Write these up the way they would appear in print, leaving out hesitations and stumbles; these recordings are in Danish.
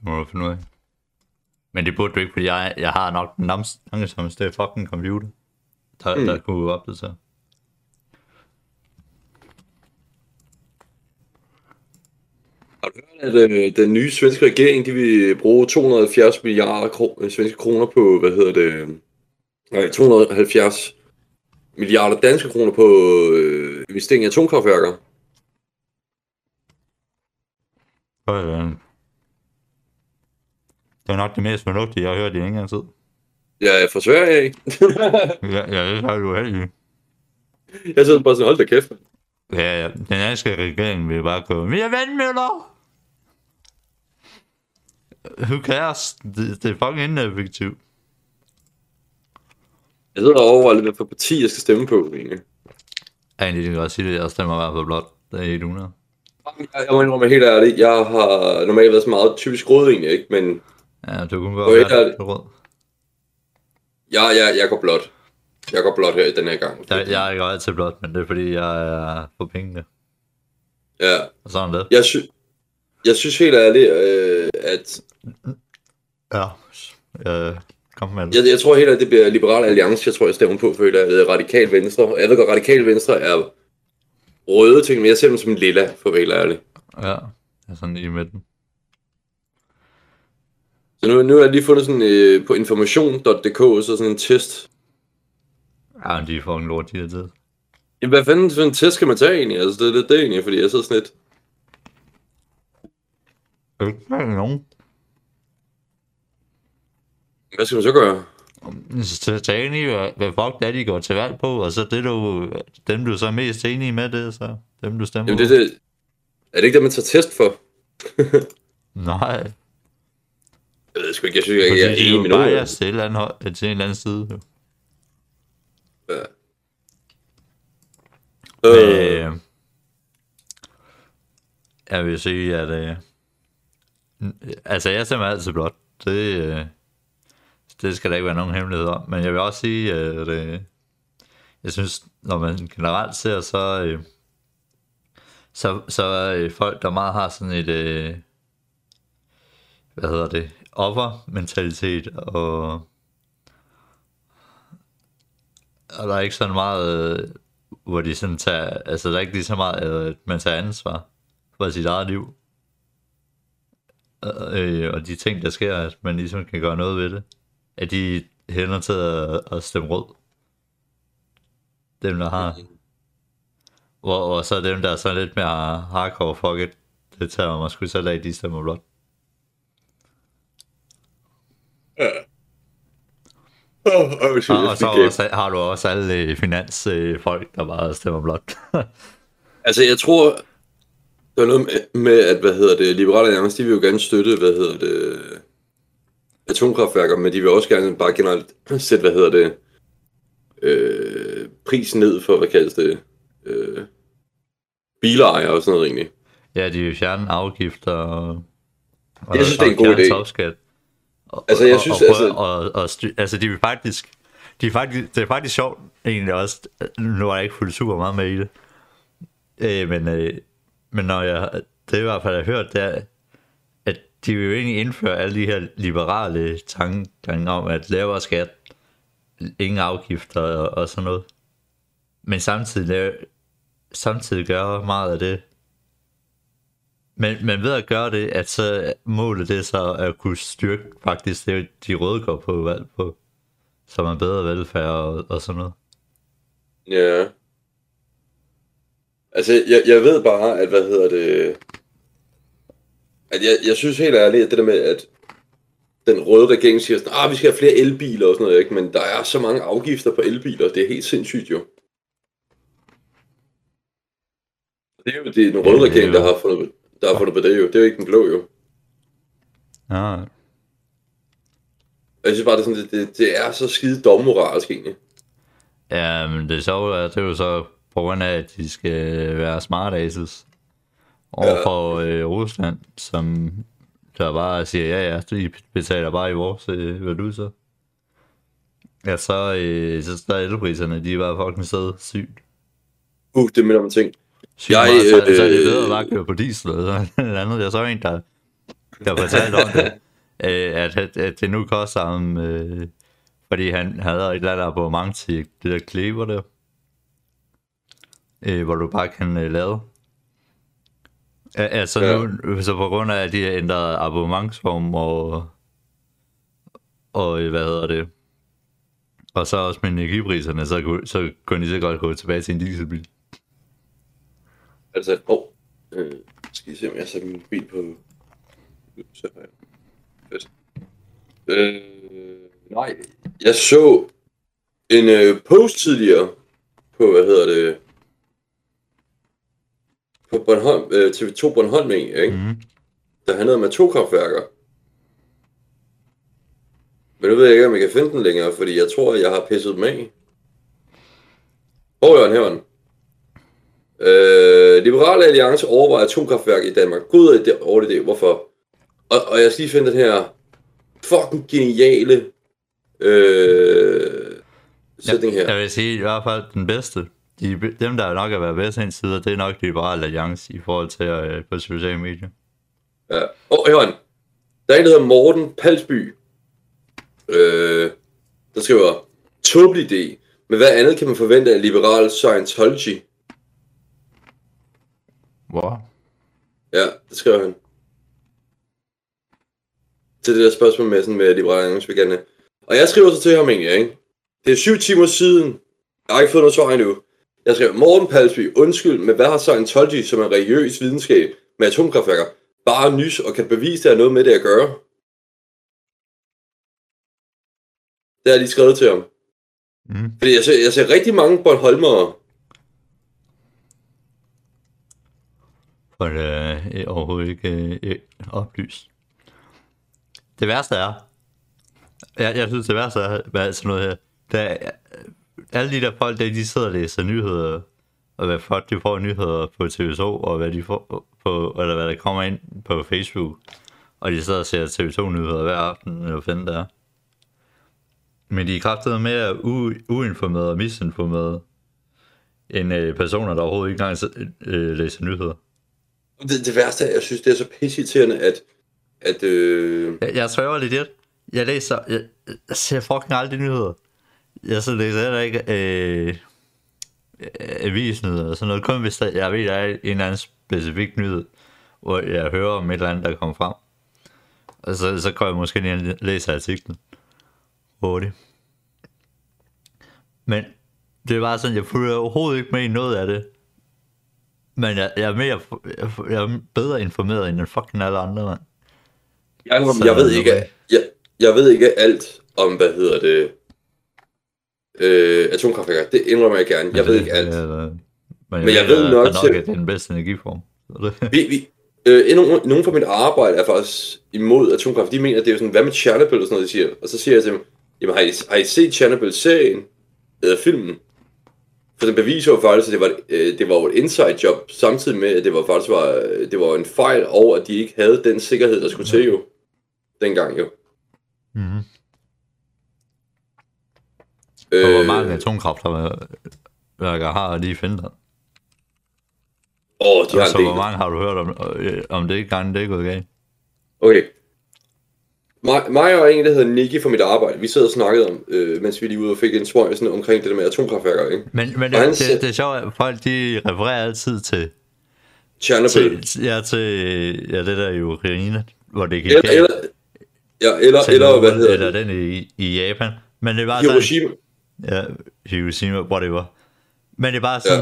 Det må du finde ud af. Men det burde du ikke, fordi jeg har nok den langsomste fucking computer, der kunne opdatere. Har du hørt, at den nye svenske regering, de vil bruge 270 milliarder svenske kroner på, 270 milliarder danske kroner på investering i atomkraftværker? Det er nok det mest fornuftige, jeg har hørt i ingen tid. Ja, for Sverige, ikke? Ja, det har du heldig. Jeg sidder bare sådan, hold da kæft. Ja, den danske regering vil bare gå, vi er vandmøller! Who cares? Det er fucking ineffektivt. Jeg sidder og overvejer lidt, hvad for parti jeg skal stemme på, egentlig. Ja, egentlig kan jeg godt sige det, jeg stemmer i hvert fald blot. Det er helt unødigt. Jeg må indrømme helt ærligt, jeg har normalt været så meget typisk rød egentlig, ikke? Men... Ja, du kunne godt være rød. Ja, jeg går blot. Jeg går blot her i den her gang. Jeg går altid blot, men det er fordi, jeg er på pengene. Ja. Og sådan lidt. Jeg synes helt ærligt, at... Ja, kom med det. Jeg tror helt ærligt, det bliver Liberal Alliance, jeg tror, jeg stemmer på, for helt ærligt, Radikal Venstre. Jeg ved godt, Radikal Venstre er... røde ting, men jeg ser dem som lilla, for at være helt ærlig. Ja, jeg er sådan i midten. Så nu har jeg lige fundet sådan på information.dk, så sådan en test. Ja, de er fucking lort, de her test. Jamen, hvad fanden sådan en test kan man tage egentlig? Altså, det er egentlig, fordi jeg sidder sådan lidt... Jeg kan ikke tage nogen. Hvad skal man så gøre? Så tag enig i, hvad folk der de går til valg på, og så det du, dem du så er mest enige med, det så dem du stemmer. Jamen det er det ikke det man tager test for? Nej. Jeg ved sgu ikke, jeg synes ikke, jeg er enig med nogen. Fordi de er jo biased til en eller anden side. Ja. Men, jeg vil sige, at altså jeg stemmer altid blot. Det skal der ikke være nogen hemmelighed om, men jeg vil også sige, at jeg synes, når man generelt ser, så er folk, der meget har sådan et, offermentalitet, og der er ikke sådan meget, hvor de sådan tager, altså der er ikke lige så meget, at man tager ansvar for sit eget liv, og de ting, der sker, at man ligesom kan gøre noget ved det. At de hænder til at stemme rød. Dem, der har. Og så dem, der er sådan lidt mere hardcore, fuck it. Det tager man sgu så lade, de stemmer blot. Og så har du også alle finansfolk, der bare stemmer blot. Altså, jeg tror, der er noget med, at, Liberal Alliance, de vil jo gerne støtte, atomkraftværker, men de vil også gerne bare generelt sætte, prisen ned for, bilejere og sådan noget egentlig. Ja, de vil fjerne afgifter og jeg synes, det er en god idé. Topskat. Altså, jeg synes, det er faktisk sjovt egentlig også, nu har jeg ikke fulgt super meget med i det, men når jeg, det er i hvert fald, jeg har hørt, det er, de vil jo egentlig indføre alle de her liberale tanker om, at lavere skat, ingen afgifter og sådan noget. Men samtidig gør meget af det. Men ved at gøre det, at så målet det så at kunne styrke faktisk det, de røde går på valg på, som er bedre velfærd og sådan noget. Ja. Altså, jeg ved bare, at at jeg synes helt ærligt, at det der med, at den røde regering siger sådan, vi skal have flere elbiler og sådan noget, ikke? Men der er så mange afgifter på elbiler, det er helt sindssygt jo. Det er jo den røde regering, der har fundet på det jo. Det er jo ikke den blå jo. Nej. Jeg synes bare, det er, sådan, det er så skide dommoralsk egentlig. Ja, men det er jo så på grund af, at de skal være smartasses. Overfor Rusland, som der bare siger, I betaler bare i vores valuta. Ja, så er elpriserne, de er bare fucking stedet sygt. Det minder om ting. Så er det bedre at lage på diesel, eller andet. Jeg så en, der der fortalte om det, at det nu koster ham, fordi han havde et eller andet abonnement til det der Kleber der, hvor du bare kan lade. Altså ja. Nu, så på grund af at de har ændret abonnementsform og hvad hedder det, og så også med energipriserne, så kunne de så godt gå tilbage til en dieselbil. Altså, skal I se, om jeg sætter min bil på... nej, jeg så en post tidligere på, på Bornholm, TV2 Bornholm, ikke? Mm. Der handlede om atomkraftværker. Men nu ved jeg ikke, om jeg kan finde den længere, fordi jeg tror, jeg har pisset dem af. Hvor er den her, man? Liberal Alliance overvejer atomkraftværk i Danmark. God idé, hvorfor? Og jeg skal lige finde den her fucking geniale sætning her. Jeg vil sige, i hvert fald den bedste. Dem, der nok har været bedst indtil videre, det er nok Liberal Alliance i forhold til på sociale medier. Ja. Hørende. Der er en, der hedder Morten Palsby. Der skriver, tåbelig idé, men hvad andet kan man forvente af liberal Scientology? Wow. Ja, det skriver han. Til det der spørgsmål med sådan med liberal alliance-veganerne. Og jeg skriver så til ham egentlig, ikke? Det er 7 timer siden. Jeg har ikke fået noget svar endnu. Jeg skriver, Morten Palsby, undskyld, men hvad har Scientology som en religiøs videnskab med atomkraftværker? Bare nys og kan bevise, der er noget med det at gøre. Det har jeg lige skrevet til ham. Mm. Fordi jeg ser rigtig mange bornholmere. For det er overhovedet ikke oplyst. Det værste er, jeg synes det værste er, hvad sådan noget her, der, alle de der folk, der de sidder og læser nyheder, og hvad folk de får nyheder på TV2, og hvad de får på, eller hvad der kommer ind på Facebook, og de sidder og ser TV2-nyheder hver aften, eller hvad fanden der er. Men de er kraftedet mere uinformerede og misinformerede, end personer, der overhovedet ikke engang læser nyheder. Det værste er, jeg synes, det er så pisseirriterende, at jeg sværger lidt lidt. Jeg ser fucking aldrig nyheder. Jeg så læser heller ikke avisen eller sådan noget. Kun hvis jeg ved, der er en eller anden specifik nyhed, hvor jeg hører om et eller andet, der kommer frem. Og så går jeg måske lige og læser artiklen. Hurtigt. Men det er bare sådan, jeg følger overhovedet ikke med i noget af det. Men jeg er bedre informeret end fucking alle andre, mand. Jeg ved ikke alt om, atomkraftværker. Det indrømmer jeg gerne. Jeg ved ikke alt. Men jeg ved nok til... at det er den bedste energiform. Nogen fra mit arbejde er faktisk imod atomkraft. De mener, at det er sådan, hvad med Tjernobyl og sådan noget, de siger. Og så siger jeg til dem, jamen har I set Tjernobyl-serien? Eller filmen? For den beviser jo faktisk, at det var et inside job, samtidig med, at det var en fejl over, at de ikke havde den sikkerhed, der skulle til jo. Dengang jo. Mm-hmm. Og hvor mange atomkraftværker har de i Finland? De har en del. Hvor mange har du hørt om det ikke gang, det er gået galt? Okay. Mig og en, der hedder Nicky fra mit arbejde, vi sidder og snakkede om, mens vi lige ude og fik en smøg sådan omkring det der med atomkraftværker, ikke? Men det er sjovt, at folk de refererer altid til Tjernobyl. Til det der i Ukraine, hvor det gik galt. Eller hvad hedder det? Den i Japan. Men det var Hiroshima. Sådan, ja, Hiroshima, whatever. Men det er bare sådan...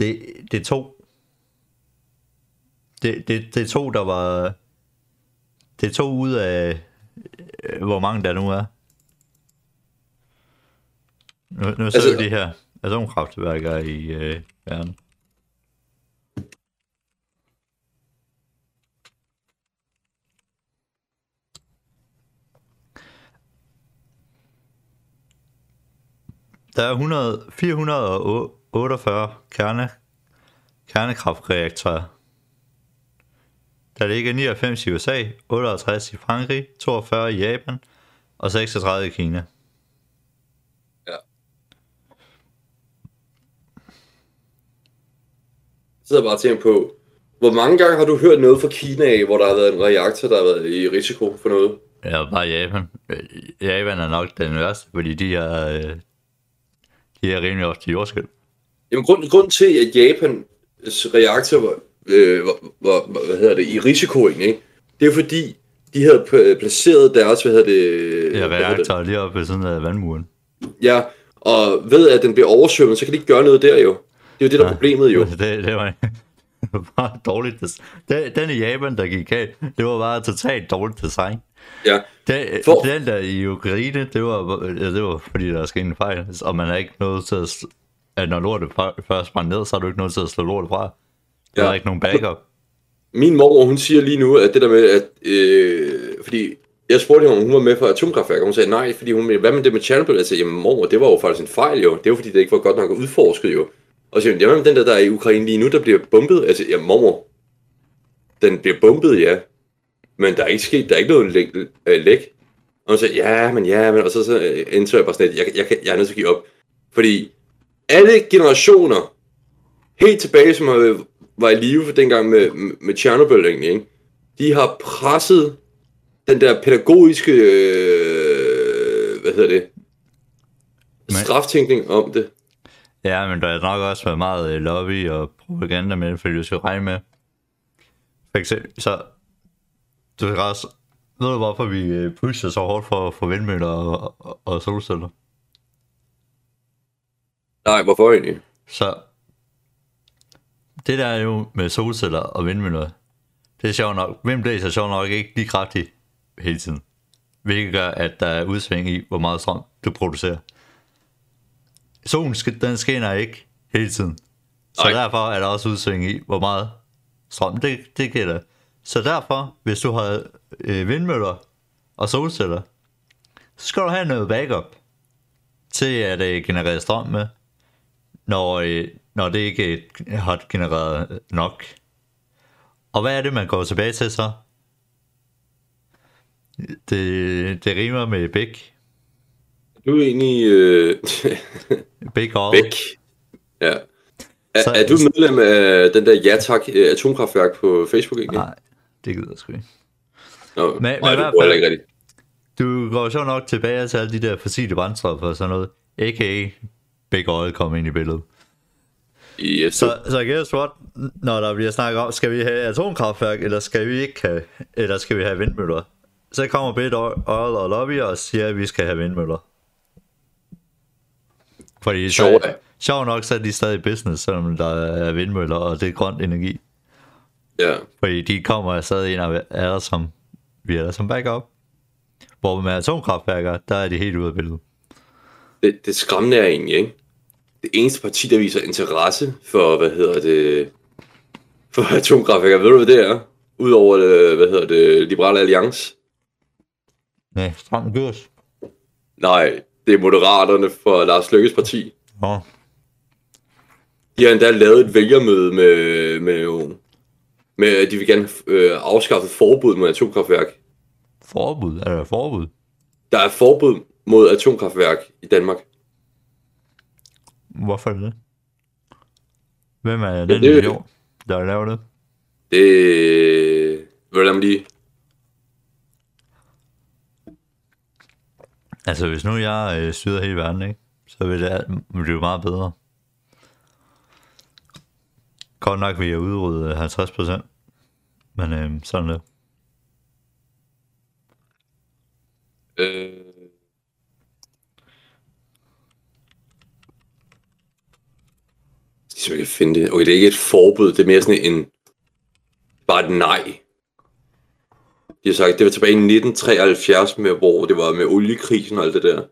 Ja. Det er to. Det er to, der var... Det er 2 ud af, hvor mange der nu er. Nu ser vi de her atomkraftværker i verden. Der er 448 kernekraftreaktorer. Der ligger 99 i USA, 58 i Frankrig, 42 i Japan og 36 i Kina. Ja. Jeg sidder bare og tænker på, Hvor mange gange har du hørt noget fra Kina af, hvor der har været en reaktor, der har været i risiko for noget? Ja, bare Japan. Japan er nok den værste, fordi de er rimelig også til jordskælv. Jamen grund til, at Japans reaktor var i risikoen, ikke? Det er fordi, de havde placeret deres, reaktor lige oppe ved siden af vandmuren. Ja, og ved at den bliver oversvømmet, så kan de ikke gøre noget der jo. Det er jo det, der er problemet jo. Det var bare dårligt design. Den i Japan, der gik af, det var bare totalt dårligt design. Ja. Den der i Ukraine, det var fordi der skete en fejl, og man er ikke nødt til at når lortet først brænder ned, så er du ikke nødt til at slå lortet fra. Der er ikke nogen backup. Min mor, hun siger lige nu, at det der med, at fordi jeg spurgte hende, om hun var med for atomkraftværk, og hun sagde nej, fordi hun, hvad med det med Tjernobyl? Jeg sagde, jamen mor, det var jo faktisk en fejl jo, det var fordi det ikke var godt nok udforsket jo. Og så siger hun, jamen den der er i Ukraine lige nu, der bliver bombet, altså jamen mor, den bliver bombet, ja. Men der er ikke sket, der er ikke noget læk. Og hun sagde, ja, men, og så endte jeg bare sådan lidt, jeg er nødt til at give op. Fordi alle generationer, helt tilbage, som var i live for dengang med Tjernobyl egentlig, ikke? De har presset den der pædagogiske, straftænkning om det. Ja, men der er nok også været meget lobby og propaganda med det, fordi du skal regne med. For eksempel, så du skal også, ved du hvorfor vi pusher så hårdt for vindmøller og solceller? Nej, hvorfor egentlig? Så det der er jo med solceller og vindmøller, det er sjovt nok. Hvem blæser sjovt nok ikke lige kraftigt hele tiden? Hvilket gør, at der er udsving i, hvor meget strøm du producerer. Solen, den skinner ikke hele tiden. Så derfor er der også udsving i, hvor meget strøm det gælder. Så derfor, hvis du har vindmøller og solceller, så skal du have noget backup til at generere strøm med, når det ikke har genereret nok. Og hvad er det, man går tilbage til så? Det rimer med bæk. Du er egentlig... bæk over. Bæk. Ja. Er du medlem af den der JaTak atomkraftværk på Facebook egentlig? Nej, det gider jeg sgu ikke. Nå, men det bruger jeg ikke rigtigt. Du går så nok tilbage til alle de der fossile brændstoffer og sådan noget, a.k.a. big oil kom ind i billedet. Yes. Så guess what, når der bliver snakket om, skal vi have atomkraftværk, eller skal vi ikke have, eller skal vi have vindmøller? Så kommer big oil og lobbyer og siger, at vi skal have vindmøller. Fordi sjovt nok, så er de stadig business, selvom der er vindmøller, og det er grønt energi. Ja. Fordi de kommer stadig ind og er der som, vi er der som backup. Hvor med atomkraftværker, der er de helt ude af billedet. Det skræmmende er egentlig, ikke? Det eneste parti, der viser interesse for, for atomkraftværker, ved du hvad det er? Udover, Liberal Alliance? Nej, Stram Gyrs. Nej, det er Moderaterne for Lars Løkkes parti. Ja. De har endda lavet et vælgermøde med at de vil gerne afskaffe forbud mod atomkraftværk. Forbud? Er der forbud? Der er forbud mod atomkraftværk i Danmark. Hvorfor det? Hvem er den million, der laver det? Hvad lader man lige? Altså, hvis nu jeg styrer hele verden, ikke? Så vil det blive meget bedre. Godt nok vil jeg udrydde 50%. Men sådan det. Så jeg kan finde det. Okay, det er ikke et forbud, det er mere sådan en... Bare et nej. De har sagt, det var tilbage i 1973, hvor det var med oliekrisen og alt det der.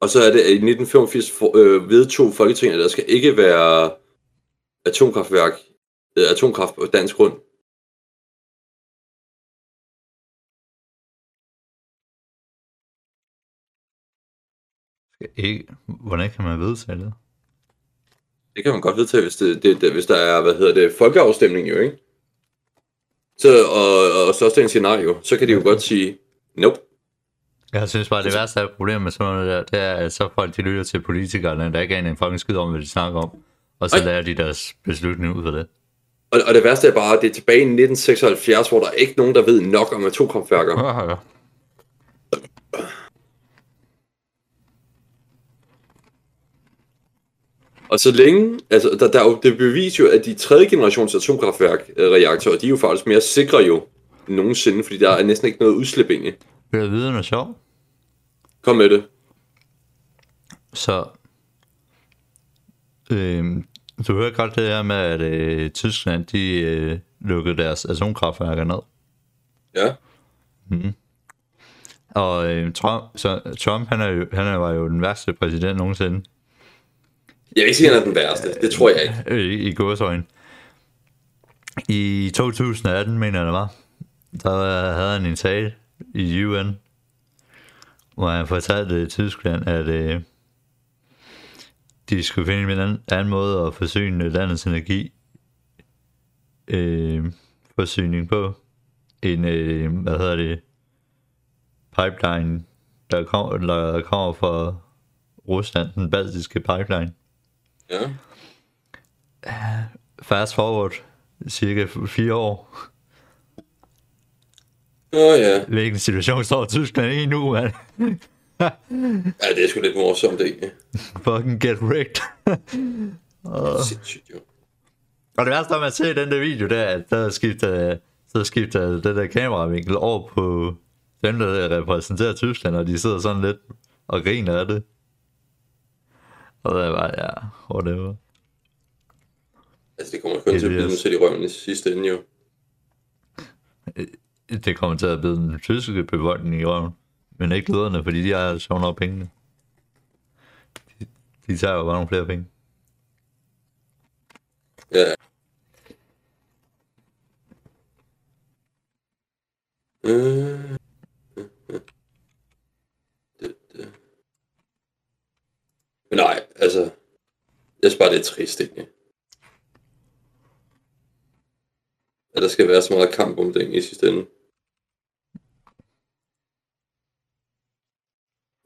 Og så er det, at i 1985 vedtog Folketinget, at der skal ikke være atomkraft på dansk grund. Hvordan kan man vedtage det? Det kan man godt vedtage, hvis, hvis der er, folkeafstemning jo, ikke? Så, og størstedelen siger nej jo, så kan de jo godt sige, nope. Jeg synes bare, det værste af problemet med sådan noget der, det er, at så folk de lytter til politikerne, der ikke aner en fucking skid om, hvad de snakker om, og så lærer de deres beslutning ud for det. Og det værste er bare, at det er tilbage i 1976, hvor der er ikke nogen, der ved nok om atomkraftværker. Ja, ja. Og så længe, altså der er jo, det beviser jo, at de tredje generations atomkraftværkreaktorer, de er jo faktisk mere sikre jo end nogensinde, fordi der er næsten ikke noget udslip egentlig. Vil jeg vide noget sjovt? Kom med det. Så, du hører godt det her med, at Tyskland, de lukkede deres atomkraftværker ned. Ja. Mm. Og Trump, han var jo den værste præsident nogensinde. Jeg vil ikke sige, han er den værste. Det tror jeg ikke. I gåseøjne. I 2018, mener jeg det var, der havde han en tale i UN, hvor han fortalte Tyskland, at de skulle finde en anden måde at forsyne landets energi forsyning på, end pipeline, der kommer fra Rusland, den baltiske pipeline. Ja. Fast forward cirka 4 år. Åh ja. Hvilken situation står Tyskland i nu, mand? Ja, det er sgu lidt morsomt egentlig. Fucking get wrecked. Sindssygt jo. Og det værste, når man ser den der video der, at så skifter den der kameravinkel over på dem, der repræsenterer Tyskland, og de sidder sådan lidt og griner af det. Og der var ja, whatever. Altså det kommer kun til at bide dem til i røven i sidste ende jo. Det kommer til at bide den tyske befolkning i røven. Men ikke lederne, fordi de har sjovt nok pengene. De tager jo bare nogle flere penge. Ja. Men nej, altså, jeg synes bare, det er trist, ikke? At der skal være så meget kamp om det i sidste ende.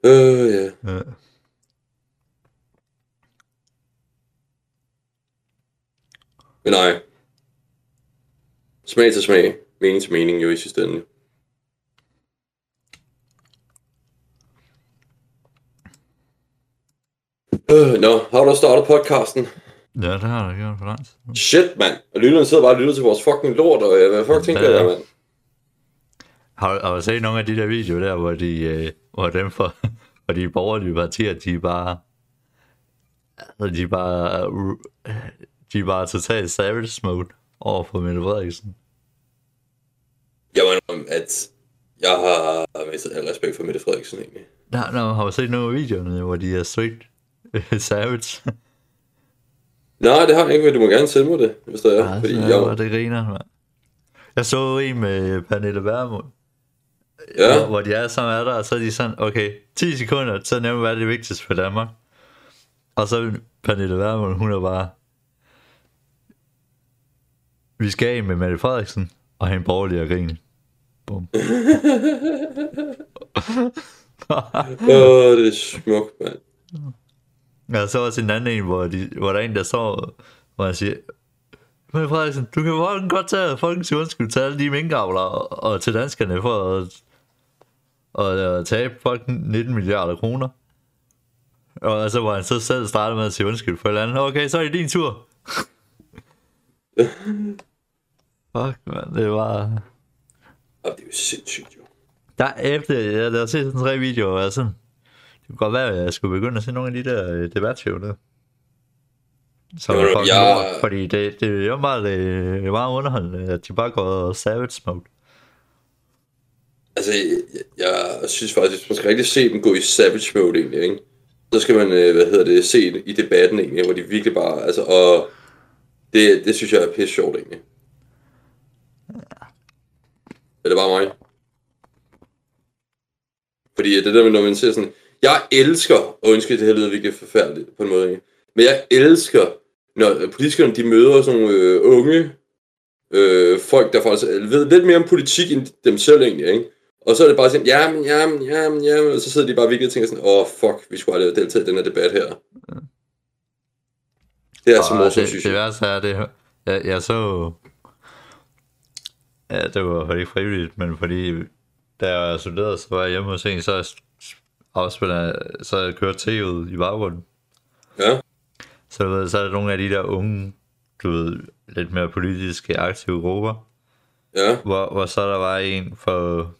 Ja. Yeah. Men nej. Smag til smag, mening til mening jo i sidste ende. Har du startet podcasten? Ja, det har jeg gjort for langt. Shit, mand. Og lytterne sidder bare og lytter til vores fucking lort, og hvad fuck tænker jeg, mand? Har du set nogle af de der videoer der, hvor de, hvor de borgerlige partier, de er bare totalt savage mode over for Mette Frederiksen? Jeg mener, at jeg har mistet al respekt for Mette Frederiksen egentlig. Nej, har du set nogle af videoerne, hvor de er straight savage? Nej, det har jeg ikke, men du må gerne sende mig det, hvis der er. Ja, fordi det griner, mand. Jeg så en med Pernille Vermund, ja. Hvor de er sammen er der, og så er de sådan, okay, 10 sekunder, så nævner hvad det vigtigste for Danmark. Og så Pernille Vermund, hun er bare, vi skal af med Mette Frederiksen, og hende borgerlige og grine. Bum. Det er smukt, mand. Ja, så var sådan en anden en, hvor der er en, der står, hvor han siger, Mette Frederiksen, du kan jo godt tage folkens undskyld til alle de minkavlere og til danskerne for at tabe folk 19 milliarder kroner. Og så var han så selv startet med at sige undskyld for et eller andet. Okay, så er det din tur. Fuck, man, det var... Og det er jo sindssygt, jo. Jeg har set sådan 3 videoer, og sådan... Det kunne godt være, at jeg skulle begynde at se nogle af de der debatshow der. Så fordi det er jo meget underholdende, at de bare går savage mode. Altså, jeg synes faktisk, man skal rigtig se dem gå i savage mode egentlig, ikke? Så skal man, se det i debatten egentlig, hvor de virkelig bare, altså, og det synes jeg er pisse sjovt egentlig. Er det bare mig? Fordi det der, når man ser sådan, jeg elsker, og ønsker det her lyder virkelig forfærdeligt på en måde, ikke? Men jeg elsker, når politikerne de møder sådan nogle unge folk, der faktisk ved lidt mere om politik end dem selv egentlig, ikke? Og så er det bare sådan, jamen, og så sidder de bare virkelig og tænker sådan, fuck, vi skulle aldrig deltage i den her debat her. Det er så morsomt, synes jeg. Det værste er, Jeg så... Ja, det var fordi frivilligt, men fordi da jeg studerede, så var jeg hjemme hos en, så kørte TV'et i baggrunden. Ja. Så er der nogle af de der unge, du ved, lidt mere politiske aktive grupper. Ja. Hvor så der var en for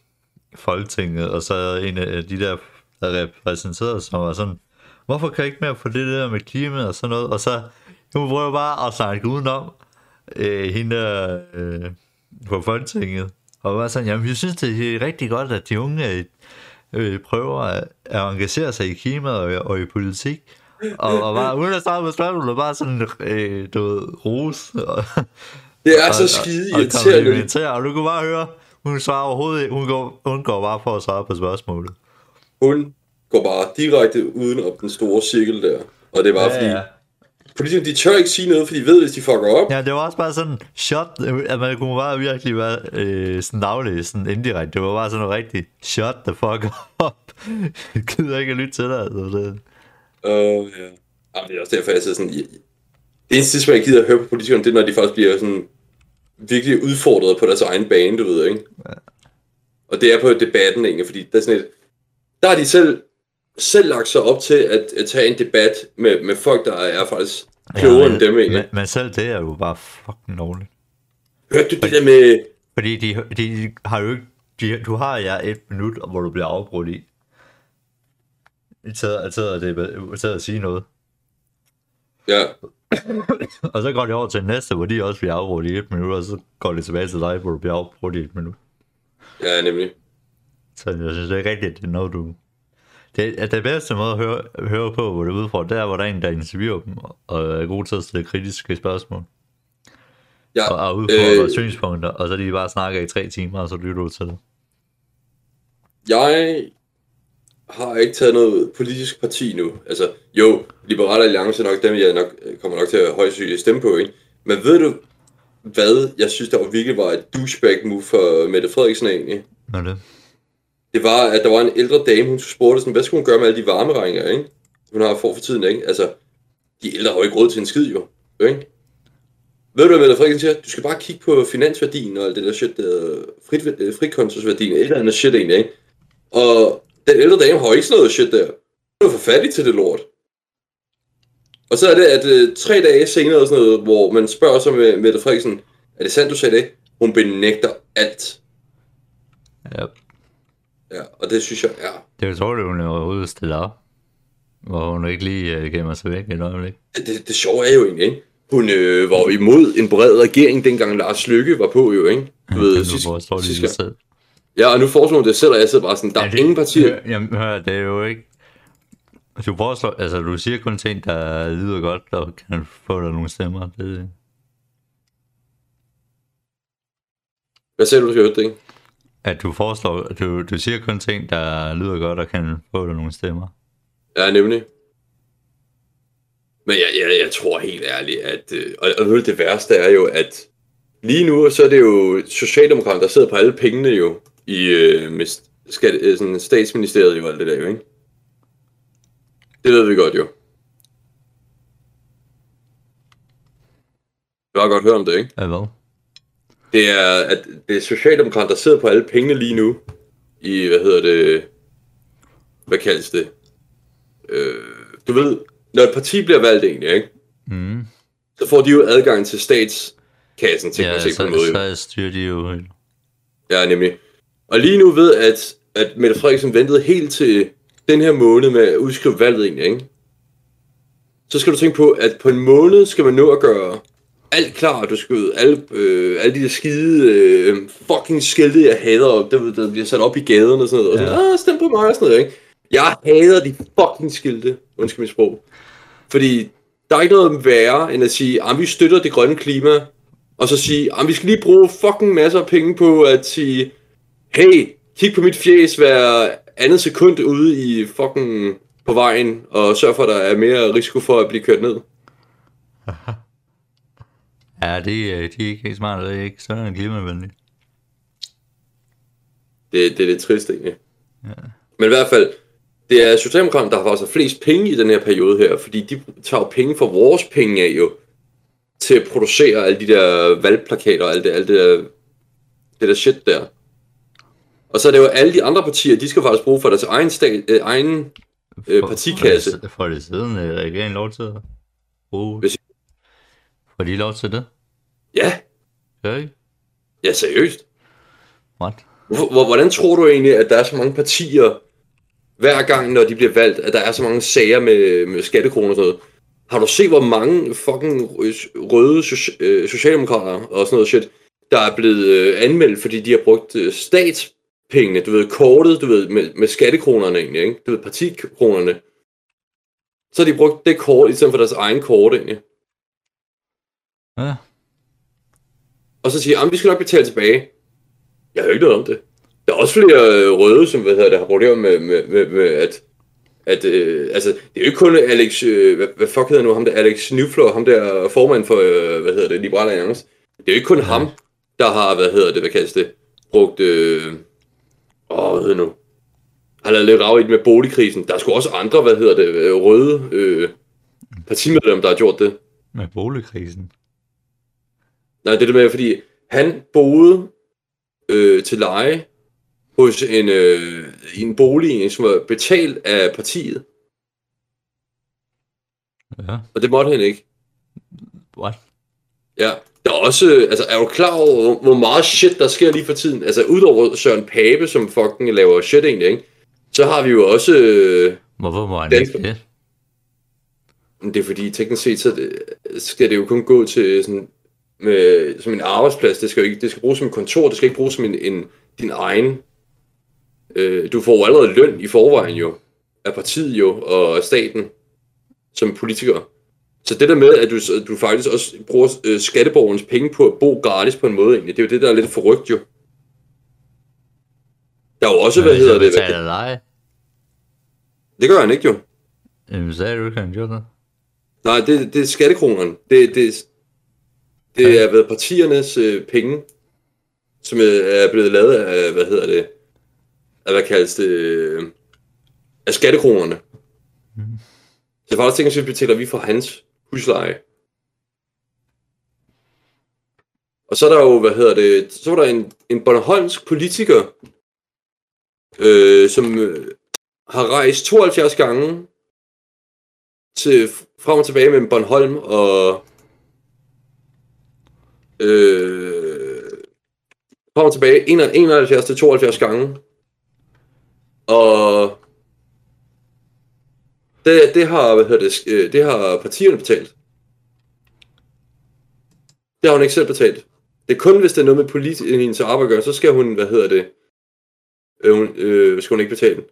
Folketinget, og så er en af de der repræsenterede, som var sådan, hvorfor kan jeg ikke mere få det der med klima og sådan noget? Og så hun prøver bare at snakke udenom hende der på Folketinget. Og var sådan, jamen jeg synes det er rigtig godt, at de unge prøver at engagere sig i klima og i politik. Og bare uden at starte med spørgsmålet, bare sådan, du ved, rose. Det er så skide irriterende. Og du kan bare høre, hun svarer overhovedet, hun går bare for at svare på spørgsmålet. Hun går bare direkte uden om den store cirkel der. Og det var fordi... Ja. Politikerne, de tør ikke sige noget, for de ved, hvis de fucker op. Ja, det var også bare sådan shot, at man kunne bare virkelig være sådan aflæst, sådan indirekte. Det var bare sådan noget rigtigt shot, der fucker op. Jeg gider ikke at lytte til dig, altså det. Ja. Jamen, det er også derfor, jeg sidder sådan... Det eneste tidspunkt, jeg gider at høre på politikerne, det er, når de faktisk bliver sådan virkelig udfordret på deres egen bane, du ved, ikke? Ja. Og det er på debatten, ikke? Fordi der er sådan et... Der har de selv lagt sig op til at tage en debat med folk, der er faktisk klogere end dem, ikke? Men selv det er jo bare fucking lovligt. Hørte du det der med... Fordi de har jo ikke... Du har et minut, hvor du bliver afbrudt i. Til at sige noget. Ja. Og så går det over til næste, hvor de også bliver afbrudt i et minut, og så går det tilbage til dig, hvor du bliver afbrudt i et minut. Ja, nemlig. Så jeg synes ikke rigtigt, det er noget, du... Det er den bedste måde at høre på, hvor det udfordrer, det er, hvor der er en, der interviewer dem, og er god til at stille kritiske spørgsmål. Ja. Og udfordrer synspunkter, og så de bare snakker i 3 timer, og så lytter du til det. Jeg har ikke taget noget politisk parti nu. Altså, jo, Liberal Alliance er nok dem, jeg kommer til at højsygt stemme på, ikke? Men ved du, hvad jeg synes, der virkelig var et douchebag-move for Mette Frederiksen egentlig? Hvad det? Det var, at der var en ældre dame, hun spurgte sådan, hvad skulle hun gøre med alle de varmeregninger, ikke? Hun har for tiden, ikke? Altså, de ældre har jo ikke råd til en skid, jo, ikke? Ved du, hvad Mette Frederiksen siger? Du skal bare kigge på finansværdien og alt det der shit, frikontosværdien, et eller andet shit egentlig, ikke? Og den ældre dame har jo ikke sådan noget shit der. Hun er for fattig til det lort. Og så er det, at 3 dage senere, sådan noget, hvor man spørger sig med Mette Frederiksen, er det sandt, du sagde det? Hun benægter alt. Ja. Ja, og det synes jeg er... Det er jo troligt, hun er overhovedet stillet op. Hvor hun ikke lige gemmer sig væk i et øjeblik. Det sjove er jo egentlig, ikke? Hun var imod en bred regering, dengang Lars Løkke var på, jo, ikke? Du ved, sidst. Ja, og nu foreslår hun det selv, og jeg sidder bare sådan, der er ingen partier. Jamen, hør, det er jo ikke... Du foreslår... Altså, du siger kun ting, der lyder godt, og kan få dig nogle stemmer. Det... Hvad sagde du, du skal høre det, ikke? At du foreslår, du siger kun ting, der lyder godt og kan få dig nogle stemmer. Ja, nemlig. Men jeg tror helt ærligt, at... Og det værste er jo, at lige nu, så er det jo Socialdemokraterne, der sidder på alle pengene jo, i sådan statsministeriet jo, alt det der jo, ikke? Det ved vi godt jo. Du har godt hørt om det, ikke? Ja, hvad? Det er, at det er Socialdemokraterne, der sidder på alle pengene lige nu i, hvad kaldes det? Du ved, når et parti bliver valgt egentlig, ikke? Mm. Så får de jo adgang til statskassen, tænker jeg på en måde. Ja, så styrer de jo. Ja, nemlig. Og lige nu ved, at Mette Frederiksen ventede helt til den her måned med at udskrive valget egentlig, ikke? Så skal du tænke på, at på en måned skal man nå at gøre... Alt klar, du skal ud. Alle de der skide fucking skilte, jeg hader, og der bliver sat op i gaden og sådan noget. Og sådan, stem på mig og sådan noget, ikke? Jeg hader de fucking skilte. Undskyld mit sprog. Fordi der er ikke noget værre, end at sige, vi støtter det grønne klima. Og så sige, vi skal lige bruge fucking masser af penge på at sige, hey, kig på mit fjes hver andet sekund ude i fucking på vejen, og sørg for, at der er mere risiko for at blive kørt ned. Ja, de er ikke helt smart, og det er ikke sådan klimavenligt. Det er lidt trist, egentlig. Ja. Men i hvert fald, det er Socialdemokraterne, der har faktisk flest penge i den her periode her, fordi de tager penge fra vores penge af jo, til at producere alle de der valgplakater og alt det der shit der. Og så er det jo alle de andre partier, de skal faktisk bruge for deres egen, partikasse. For det siddende regeringen lov til at bruge. Får de lov til det? Ja. Okay. Ja, seriøst. What? Hvordan tror du egentlig, at der er så mange partier, hver gang når de bliver valgt, at der er så mange sager med skattekroner og sådan noget? Har du set, hvor mange fucking røde socialdemokrater og sådan noget shit, der er blevet anmeldt, fordi de har brugt statspengene, du ved, kortet, du ved, med skattekronerne egentlig, ikke? Du ved, partikronerne. Så har de brugt det kort, i stedet for deres egen kort egentlig. Ja. Og så siger de, vi skal nok betale tilbage. Jeg har jo ikke noget om det. Der er også flere røde, som har problemer med at altså, det er jo ikke kun Alex, hvad fuck hedder nu ham der, Alex Nyflor, ham der formand for, Liberal Alliance. Det er jo ikke kun ham, der har, brugt, har lavet lidt rav i det med boligkrisen. Der er sgu også andre, røde partimedlemmer, der har gjort det. Med boligkrisen? Nej, det er det med, fordi han boede til leje hos en bolig, som var betalt af partiet. Ja. Og det måtte han ikke. What? Ja. Der er også, altså er du klar over, hvor meget shit, der sker lige for tiden? Altså udover Søren Pape, som fucking laver shit egentlig, ikke? Så har vi jo også... Hvorfor må han ikke det? Det er fordi, teknisk set, så skal det jo kun gå til sådan... som en arbejdsplads, det skal bruges som et kontor, det skal ikke bruges som din egen. Du får jo allerede løn i forvejen jo, af partiet jo, og staten, som politiker. Så det der med, at du faktisk også bruger skatteborgernes penge på at bo gratis på en måde egentlig, det er jo det, der er lidt forrygt jo. Der er jo også, det gør han ikke jo. Jamen sagde du ikke, han gjorde det? Nej, det er skattekronerne. Det er partiernes penge, som er blevet lavet af, af skattekronerne. Mm. Så det er faktisk tænkt, at vi betaler for hans husleje. Og så er der jo, så var der en bornholmsk politiker, som har rejst 72 gange frem og tilbage mellem Bornholm og... kommer tilbage 71-72 gange. Og det har partierne betalt. Det har hun ikke selv betalt. Det er kun hvis det er noget med hendes arbejde gør, så skal hun, skal hun ikke betale.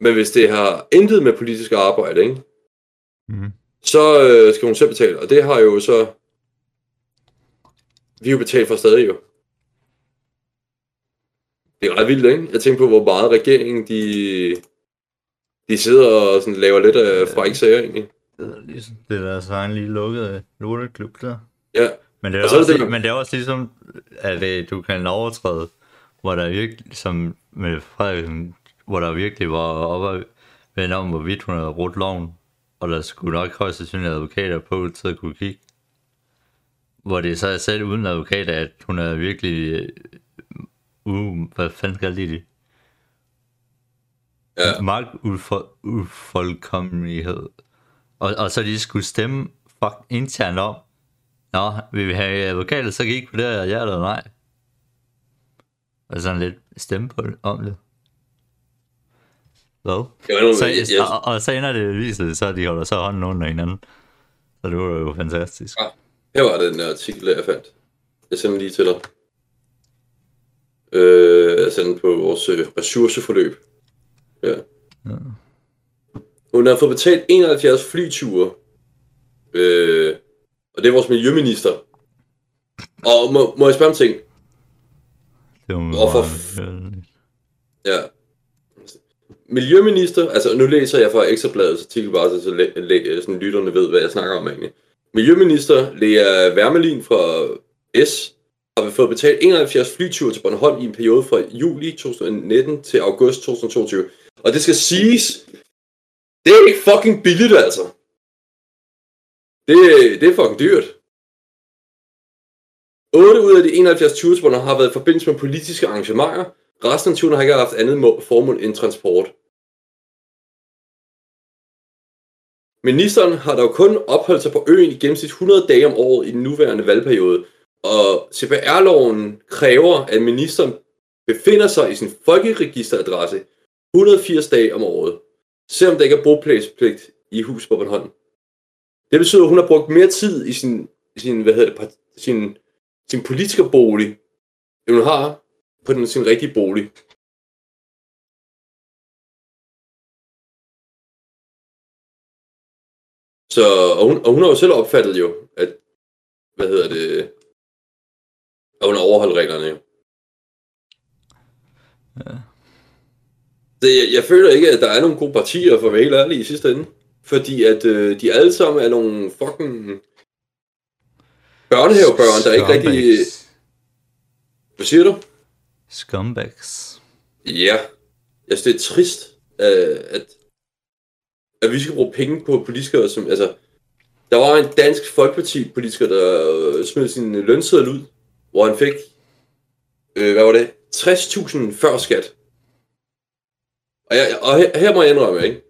Men hvis det har intet med politisk arbejde, ikke? Mm. Så skal hun selv betale, og det har jo så vi er jo betalt for stadig jo. Det er ret vildt, ikke? Jeg tænker på, hvor meget regeringen, de sidder og sådan laver lidt af frække sager, egentlig. Det er deres egen lige lukkede lorteklub der. Ja. Men det er, også ligesom, at du kan overtræde, hvor der virkelig, som Mette Frederiksen, hvor der virkelig var oppe ved om, hvorvidt hun havde brudt loven, og der skulle nok højst sandsynlige advokater på til at kunne kigge. Hvor det så er selv uden advokat, at hun er virkelig... hvad fanden skal jeg lide det? Ja. Magtudfoldkommenhed. Og så de skulle stemme internt om, nå, vil vi have advokatet, så gik på det, ja eller nej. Og sådan lidt stemme på det, om det. Så ender det viset, så de holder så hånden under hinanden. Så det var jo fantastisk. Ja. Her var den der artikel, jeg fandt. Jeg sender lige til dig. Jeg sender den på vores ressourceforløb. Ja. Ja. Hun har fået betalt 71 flyture. Og det er vores miljøminister. Og må jeg spørge om ting? Det var ja. Miljøminister, altså nu læser jeg fra Ekstrabladets artikel bare, så lytterne ved, hvad jeg snakker om egentlig. Miljøminister Lea Wermelin fra S har fået betalt 71 flyture til Bornholm i en periode fra juli 2019 til august 2022. Og det skal siges, det er ikke fucking billigt altså. Det er fucking dyrt. 8 ud af de 71 tunestunder har været i forbindelse med politiske arrangementer. Resten af tuner har ikke haft andet formål end transport. Ministeren har dog kun opholdt sig på øen i gennemsnit 100 dage om året i den nuværende valgperiode, og CPR-loven kræver, at ministeren befinder sig i sin folkeregisteradresse 180 dage om året, selvom der ikke er bopælspligt i huset på Bornholm. Det betyder, at hun har brugt mere tid i sin politikerbolig, end hun har på sin rigtige bolig. Så, og hun har jo selv opfattet jo, at, at hun har overholdt reglerne jo. Ja. Så jeg føler ikke, at der er nogle gode partier, for at være helt ærlig, i sidste ende. Fordi at de alle sammen er nogle fucking børnehavebørn, der ikke rigtig... Hvad siger du? Scumbags. Ja. Jeg synes, det er trist, at vi skal bruge penge på politikere, som... Altså, der var en Dansk Folkeparti-politiker, der smed sin lønseddel ud, hvor han fik... hvad var det? 60.000 før skat. Og her må jeg indrømme, ikke?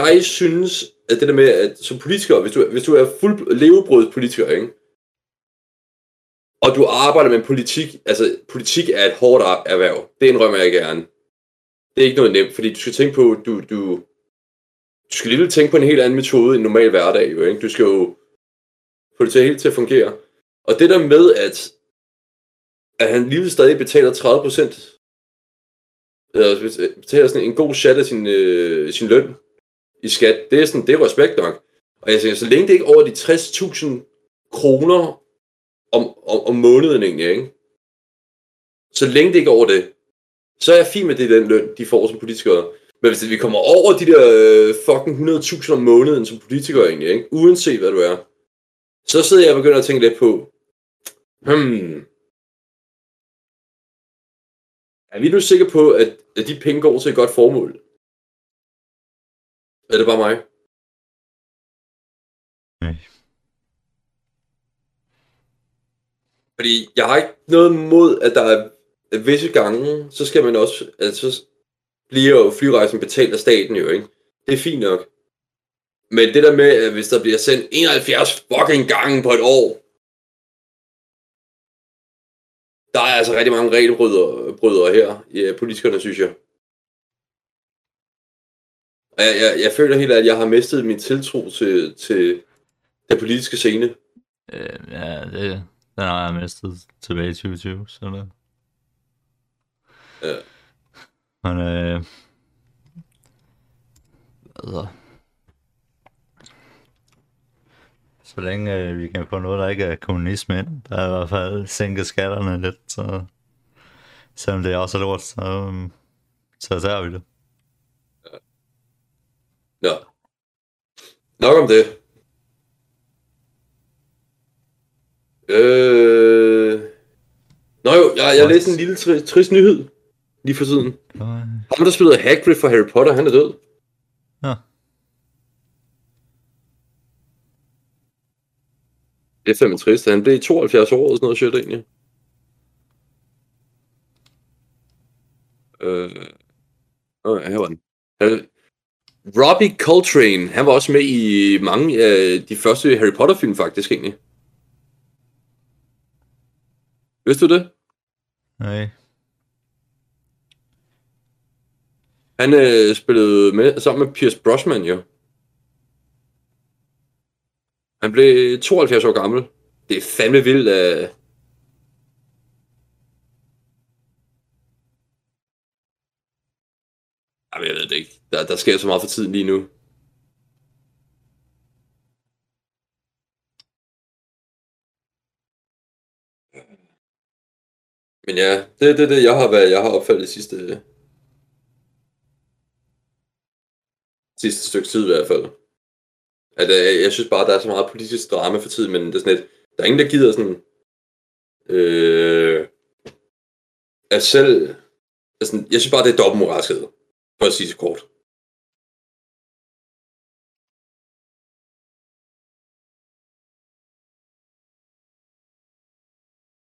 Jeg synes, at det der med, at som politiker, hvis du er fuld levebrødspolitiker, ikke? Og du arbejder med politik, altså politik er et hårdt erhverv. Det indrømmer jeg gerne. Det er ikke noget nemt, fordi du skal tænke på, du skal lige tænke på en helt anden metode end normal hverdag, jo, ikke? Du skal jo få det til helt til at fungere. Og det der med, at han lige stadig betaler 30%, betaler sådan en god chat af sin løn i skat, det er sådan, det er respekt nok. Og jeg tænker, så længe det ikke over de 60.000 kroner om måneden egentlig, ikke? Så længe det ikke over det, så er jeg fint med det, den løn, de får som politikere. Men hvis vi kommer over de der fucking 100.000 om måneden som politikere egentlig, ikke? Uanset hvad du er, så sidder jeg og begynder at tænke lidt på, er vi nu sikre på, at de penge går til et godt formål? Er det bare mig? Nej. Fordi jeg har ikke noget mod, at der er at visse gange, så skal man også, altså bliver flyrejsen betalt af staten jo, ikke? Det er fint nok. Men det der med, at hvis der bliver sendt 71 fucking gange på et år, der er altså rigtig mange regelbrydere her i politikerne, synes jeg. Og jeg føler helt, at jeg har mistet min tiltro til den politiske scene. Ja, den har jeg mistet tilbage i 2020, sådan noget. Ja. Men altså... Så længe vi kan få noget, der ikke er kommunisme ind, der er i hvert fald sænket skatterne lidt, så selvom det er også lort, så tager vi det. Ja. Nå. Nok om det. Nå jo, jeg læste en lille trist nyhed lige for tiden. Ham, der spillede Hagrid fra Harry Potter, han er død. Ja. Det er fandme trist, han blev 72 år og sådan noget shit egentlig. Her var den. Robbie Coltrane, han var også med i mange af de første Harry Potter film faktisk egentlig. Vidste du det? Nej. Han spillede med sammen med Pierce Brosnan jo. Han blev 72 år gammel. Det er fandme vildt. Jamen, jeg ved det ikke. Der sker så meget for tiden lige nu. Men ja, det er det, jeg har opfattet det sidste stykke tid i hvert fald. At jeg synes bare, at der er så meget politisk drama for tiden, men det er sådan et, der er ingen, der gider sådan... at selv... Altså, jeg synes bare, det er dobbeltmoralskhed, for at sige det kort.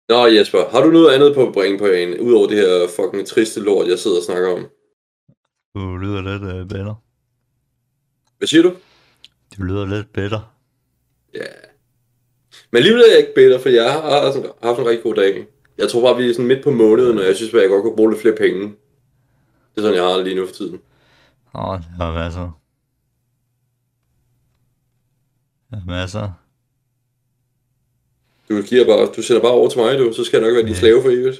Nå Jesper, har du noget andet på at bringe på en, udover det her fucking triste lort, jeg sidder og snakker om? Du lyder lidt bedre. Hvad siger du? Du lyder lidt bedre. Ja. Yeah. Men alligevel er jeg ikke bedre, for jeg har haft en rigtig god dag. Jeg tror bare, vi er sådan midt på måneden, og jeg synes, at jeg godt kunne bruge lidt flere penge. Det er sådan, jeg har det lige nu for tiden. Åh, det var masser. Det var masser. Du sætter bare over til mig, du. Så skal jeg nok være din slave for evigt.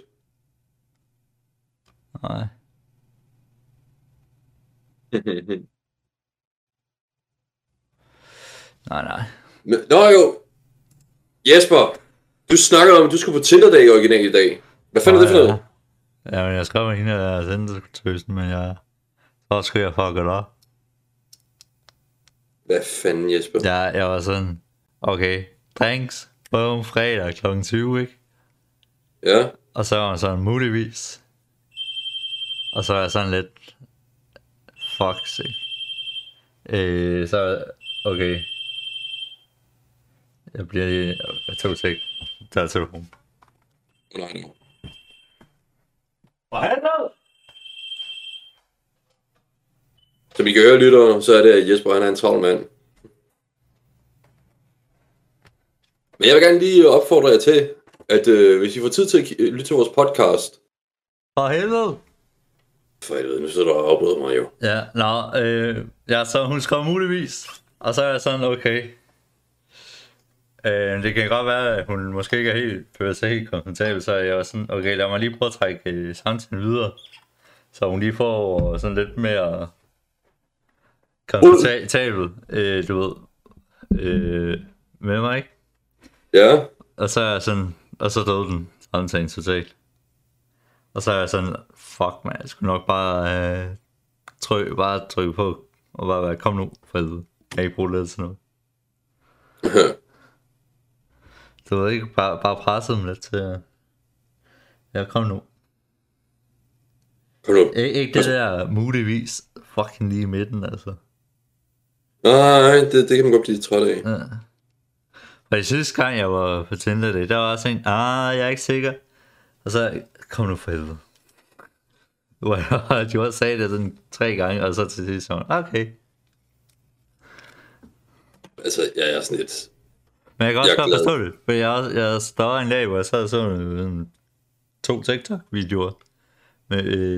Nej. nej. Men, nå jo. Jesper, du snakkede om, at du skulle på Tinder-dag original i dag. Hvad fanden er det for noget? Ja, men jeg skrev med hende, at jeg sendte tøsen, men jeg så skrev jeg for at gøre det op. Hvad fanden, Jesper? Ja, jeg var sådan, okay, thanks. Både om fredag kl. 20, ikke? Ja. Og så var man sådan muligvis. Og så var jeg sådan lidt... Fuck, se. Så... Okay. Jeg bliver lige... Jeg tog tæk. Der er telefonen. Nej. Hvor er det? Som I kan høre, lytter, så er det Jesper, han er en travl mand. Men jeg vil gerne lige opfordre jer til, at hvis I får tid til at lytte til vores podcast... For helvede! For helvede, nu sidder du og afbryder mig jo. Ja, så hun skrev muligvis, og så er jeg sådan, okay. Det kan godt være, at hun måske ikke er helt komfortabel, så jeg var sådan, okay, lad mig lige prøve at trække samtalen videre. Så hun lige får sådan lidt mere komfortabel, du ved, med mig, ikke? Ja. Og så er jeg sådan, og så døde den samtalen totalt. Og så er jeg sådan, fuck man, jeg skulle nok bare trykke på, og bare være, kom nu, for helvede. Jeg kan ikke bruge det til noget. Du ved ikke, bare presse dem lidt til, ja, kom nu. Kom nu. Ikke det der muligvis fucking lige i midten, altså. Nej, det kan man godt blive træt af. Ja. Og i sidste gang, jeg var på Tinder det, der var også en, jeg er ikke sikker. Og så, kom nu for helvede. Og Joe sagde det sådan 3 gange, og så til sidst sådan, okay. Altså, jeg er sådan lidt... Men jeg kan også godt forstå det, for der var en dag, hvor jeg sad sådan 2 TikTok-videoer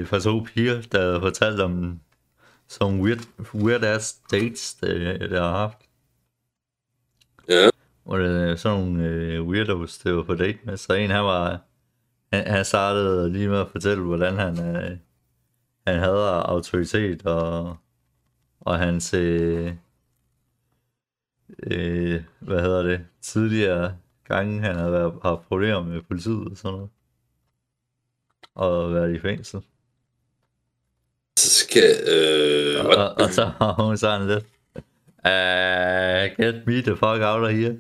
fra 2 piger, der havde fortalt om sådan weird-ass dates, der har haft. Ja. Og det er sådan nogle weirdos, der var på date med. Så en, han startede lige med at fortælle, hvordan han havde autoritet, og hans, tidligere gange, han havde haft problemer med politiet og sådan noget. Og været i fængsel. Og så har hun sådan lidt, get me the fuck out of here.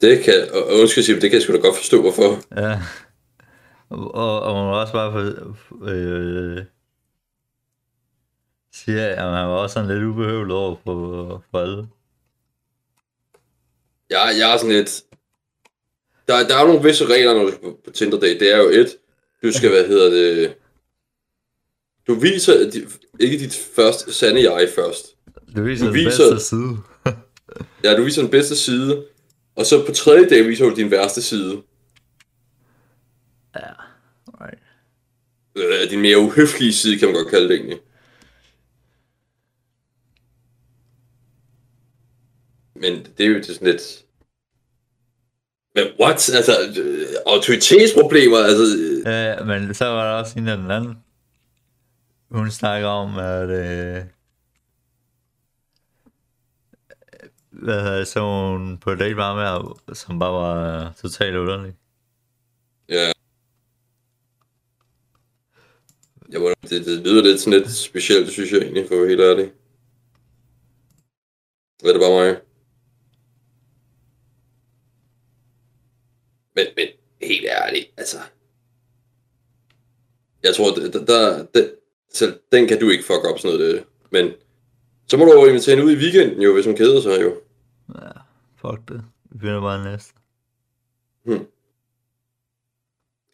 Det kan, og undskyld sige, det kan jeg sgu da godt forstå, hvorfor. Ja, og hun var også bare siger, at han var også sådan lidt ubehøvlet over for alle. Ja, jeg er sådan lidt... Der er jo nogle visse regler, når du skal på Tinder-date. Det er jo et, du skal, du viser ikke dit første sande jeg først. Du viser den bedste side. Ja, du viser den bedste side. Og så på 3. dag viser du din værste side. Ja, right. Din mere uhøflige side, kan man godt kalde det egentlig. Men det er jo sådan lidt... Men what? Altså, autoritetsproblemer, altså... Ja, men så var der også en eller anden. Hun snakker om, at... så hun på date bare med, som bare var totalt underlig. Ja. Det lyder lidt sådan lidt specielt, synes jeg egentlig, for at være helt ærlig. Hvad er det bare mig? Men helt ærligt, altså... Jeg tror, selv den kan du ikke fuck op sådan noget, men... Så må du jo invitere hende ud i weekenden jo, hvis hun keder sig jo. Ja, fuck det. Vi finder bare næste.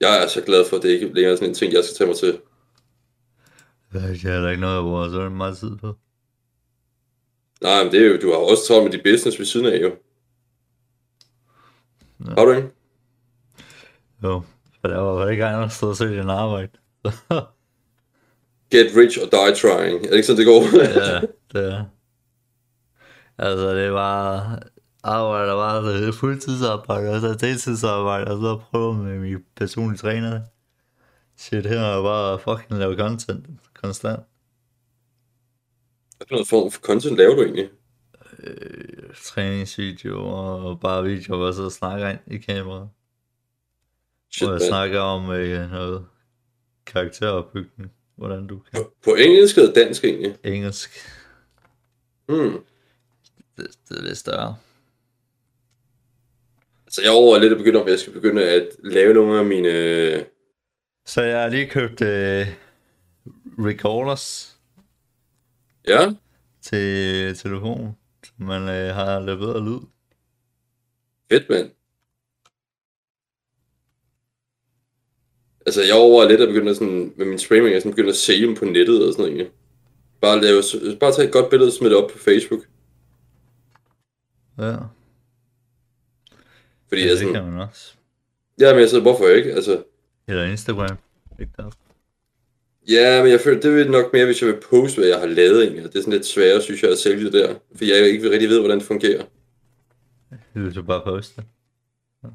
Jeg er så glad for, at det ikke længere er sådan en ting, jeg skal tage mig til. Jeg har da ikke noget, jeg bruger så meget tid på. Nej, men det er jo, du har også travlt med dit business ved siden af, jo. Ja. Har du ikke? Jo, for der var ikke engang sted at søge din arbejde. Get rich or die trying. Er det ikke sådan, det går? Ja, det er. Altså, det var arbejde, der var fuldtidsarbejde, og så deltidsarbejde, og så prøve med min personlige træner. Shit, her er bare fucking lave content konstant. Hvad for noget form for content laver du egentlig? Træningsvideoer og bare videoer, hvor jeg så snakker ind i kameraet. Shit, hvor jeg snakker om noget karakteropbygning, hvordan du kan. På engelsk eller dansk egentlig? Engelsk. Mm. Det er lidt større. Altså jeg overvejer lidt at begynde, om jeg skal begynde at lave nogle af mine... Så jeg har lige købt recorders. Ja. Til telefonen, man har lidt bedre lyd. Fedt, mand. Altså jeg overvejer lidt at begynde at sådan, med min streaming, jeg begynder at sælge dem på nettet og sådan noget. Bare tage et godt billede og smide det op på Facebook. Ja. Fordi ja, det kan man også. Ja, men jeg siger, hvorfor ikke? Altså... Eller Instagram. Ja, men jeg føler, det vil nok mere, hvis jeg vil poste, hvad jeg har lavet egentlig. Det er sådan lidt sværere, synes jeg, at sælge det der. For jeg ikke rigtig ved, hvordan det fungerer. Det vil du bare poste. Ja.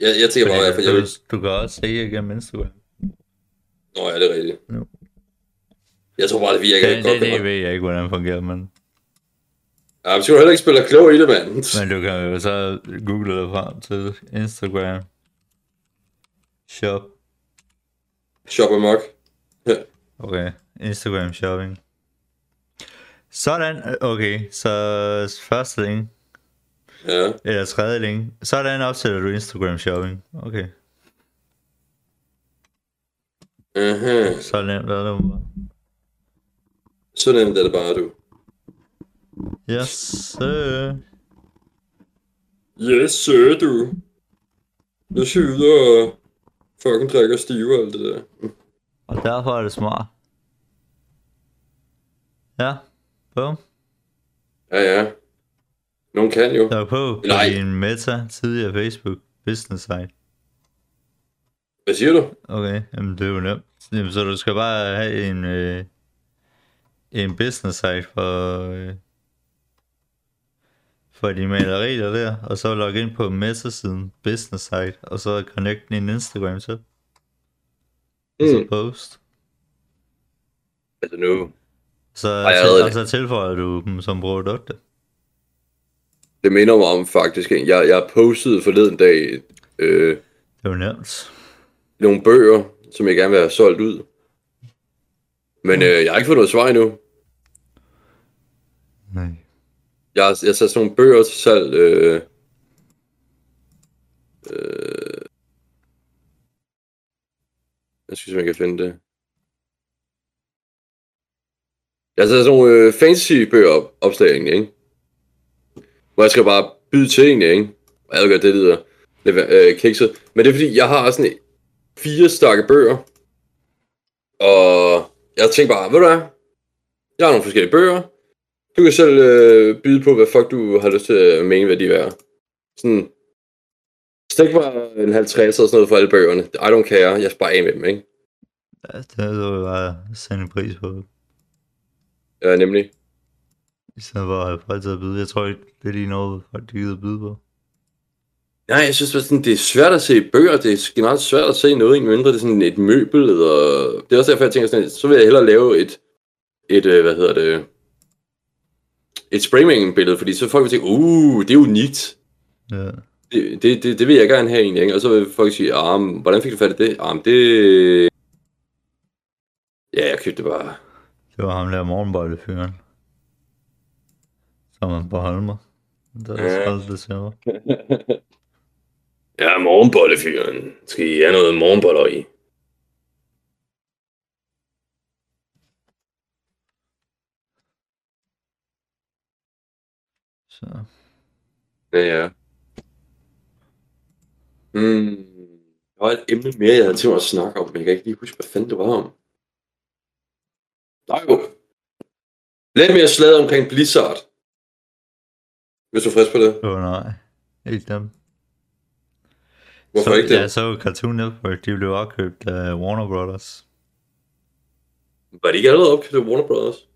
Jeg tænker bare, at jeg vil... Du kan også sælge igennem Instagram. Nå ja, det er rigtigt. No. Jeg tror bare, det virker det, godt. Det ved jeg ikke, hvordan det fungerer, men... Ja, men skal du heller ikke spille klog i det, mand. Men du kan jo så google det frem til Instagram. Shop. Shop amok. Okay, Instagram shopping. Sådan, okay, så første link. Ja. Eller tredje link. Sådan opsætter du Instagram shopping. Okay. Uh-huh. Så nemt er det bare. Så nemt er det bare, du. Yes, sir. Yes, sir, du. Nu skal vi ud og fucking drikke og stive og alt det der. Og derfor er det smart. Ja, boom. Ja. Nogen kan jo. Der var på din Meta, tidligere Facebook business site. Hvad siger du? Okay, jamen det er jo nemt. Jamen, så du skal bare have en business site for de malerier der, og så logge ind på Meta-siden, business site, og så connect din Instagram til. Og så post. Altså nu. Så tilføjer du dem som produkter. Det minder mig om faktisk en. Jeg postede forleden dag det var nemt. Nogle bøger, som jeg gerne vil have solgt ud. Men jeg har ikke fået noget svar endnu. Nej. Jeg satte sådan nogle bøger til salg, jeg skal se, om jeg kan finde det. Jeg satte sådan nogle fancy bøger opslag, ikke? Hvor jeg skal bare byde til egentlig, ikke? Og jeg vil gøre det der lidt kikset. Men det er fordi, jeg har sådan 4 stakke bøger. Og jeg tænkte bare, ved du hvad? Jeg har nogle forskellige bøger. Du kan selv byde på, hvad fuck du har lyst til at mene, hvad de er værd. Sådan, stik bare en 50 eller sådan noget for alle bøgerne. I don't care, jeg sparer af med dem, ikke? Ja, det er jo bare at sende en pris på det. Ja, nemlig. I stedet for at have folk til at byde. Jeg tror ikke, det er lige noget, folk gider at byde på. Nej, jeg synes bare sådan, det er svært at se bøger. Det er meget svært at se noget, ikke mindre. Det er sådan et møbel, eller... Det er også derfor, jeg tænker sådan, så vil jeg hellere lave et spraymaking-billede, fordi så folk vil tænke, det er unikt. Ja. Det vil jeg gerne have egentlig, ikke? Og så vil folk sige, hvordan fik du fat i det? Ja, jeg købte det bare. Det var ham der morgenbøjlefyren. Som man bare holdt mig. Der er skrevet det sjovt. Ja, morgenbøjlefyren. Skal I have noget morgenbøjler i? Så. Ja. Der var et emne mere, jeg havde til at snakke om, men jeg kan ikke lige huske, hvad fanden det var om. Der er jo lidt mere slaget omkring Blizzard. Hvis du er frisk på det? Åh nej, helt dem. Hvorfor så, ikke det? Jeg så Cartoon Network, de blev opkøbt af Warner Brothers. Var det ikke allerede opkøbt af Warner Brothers?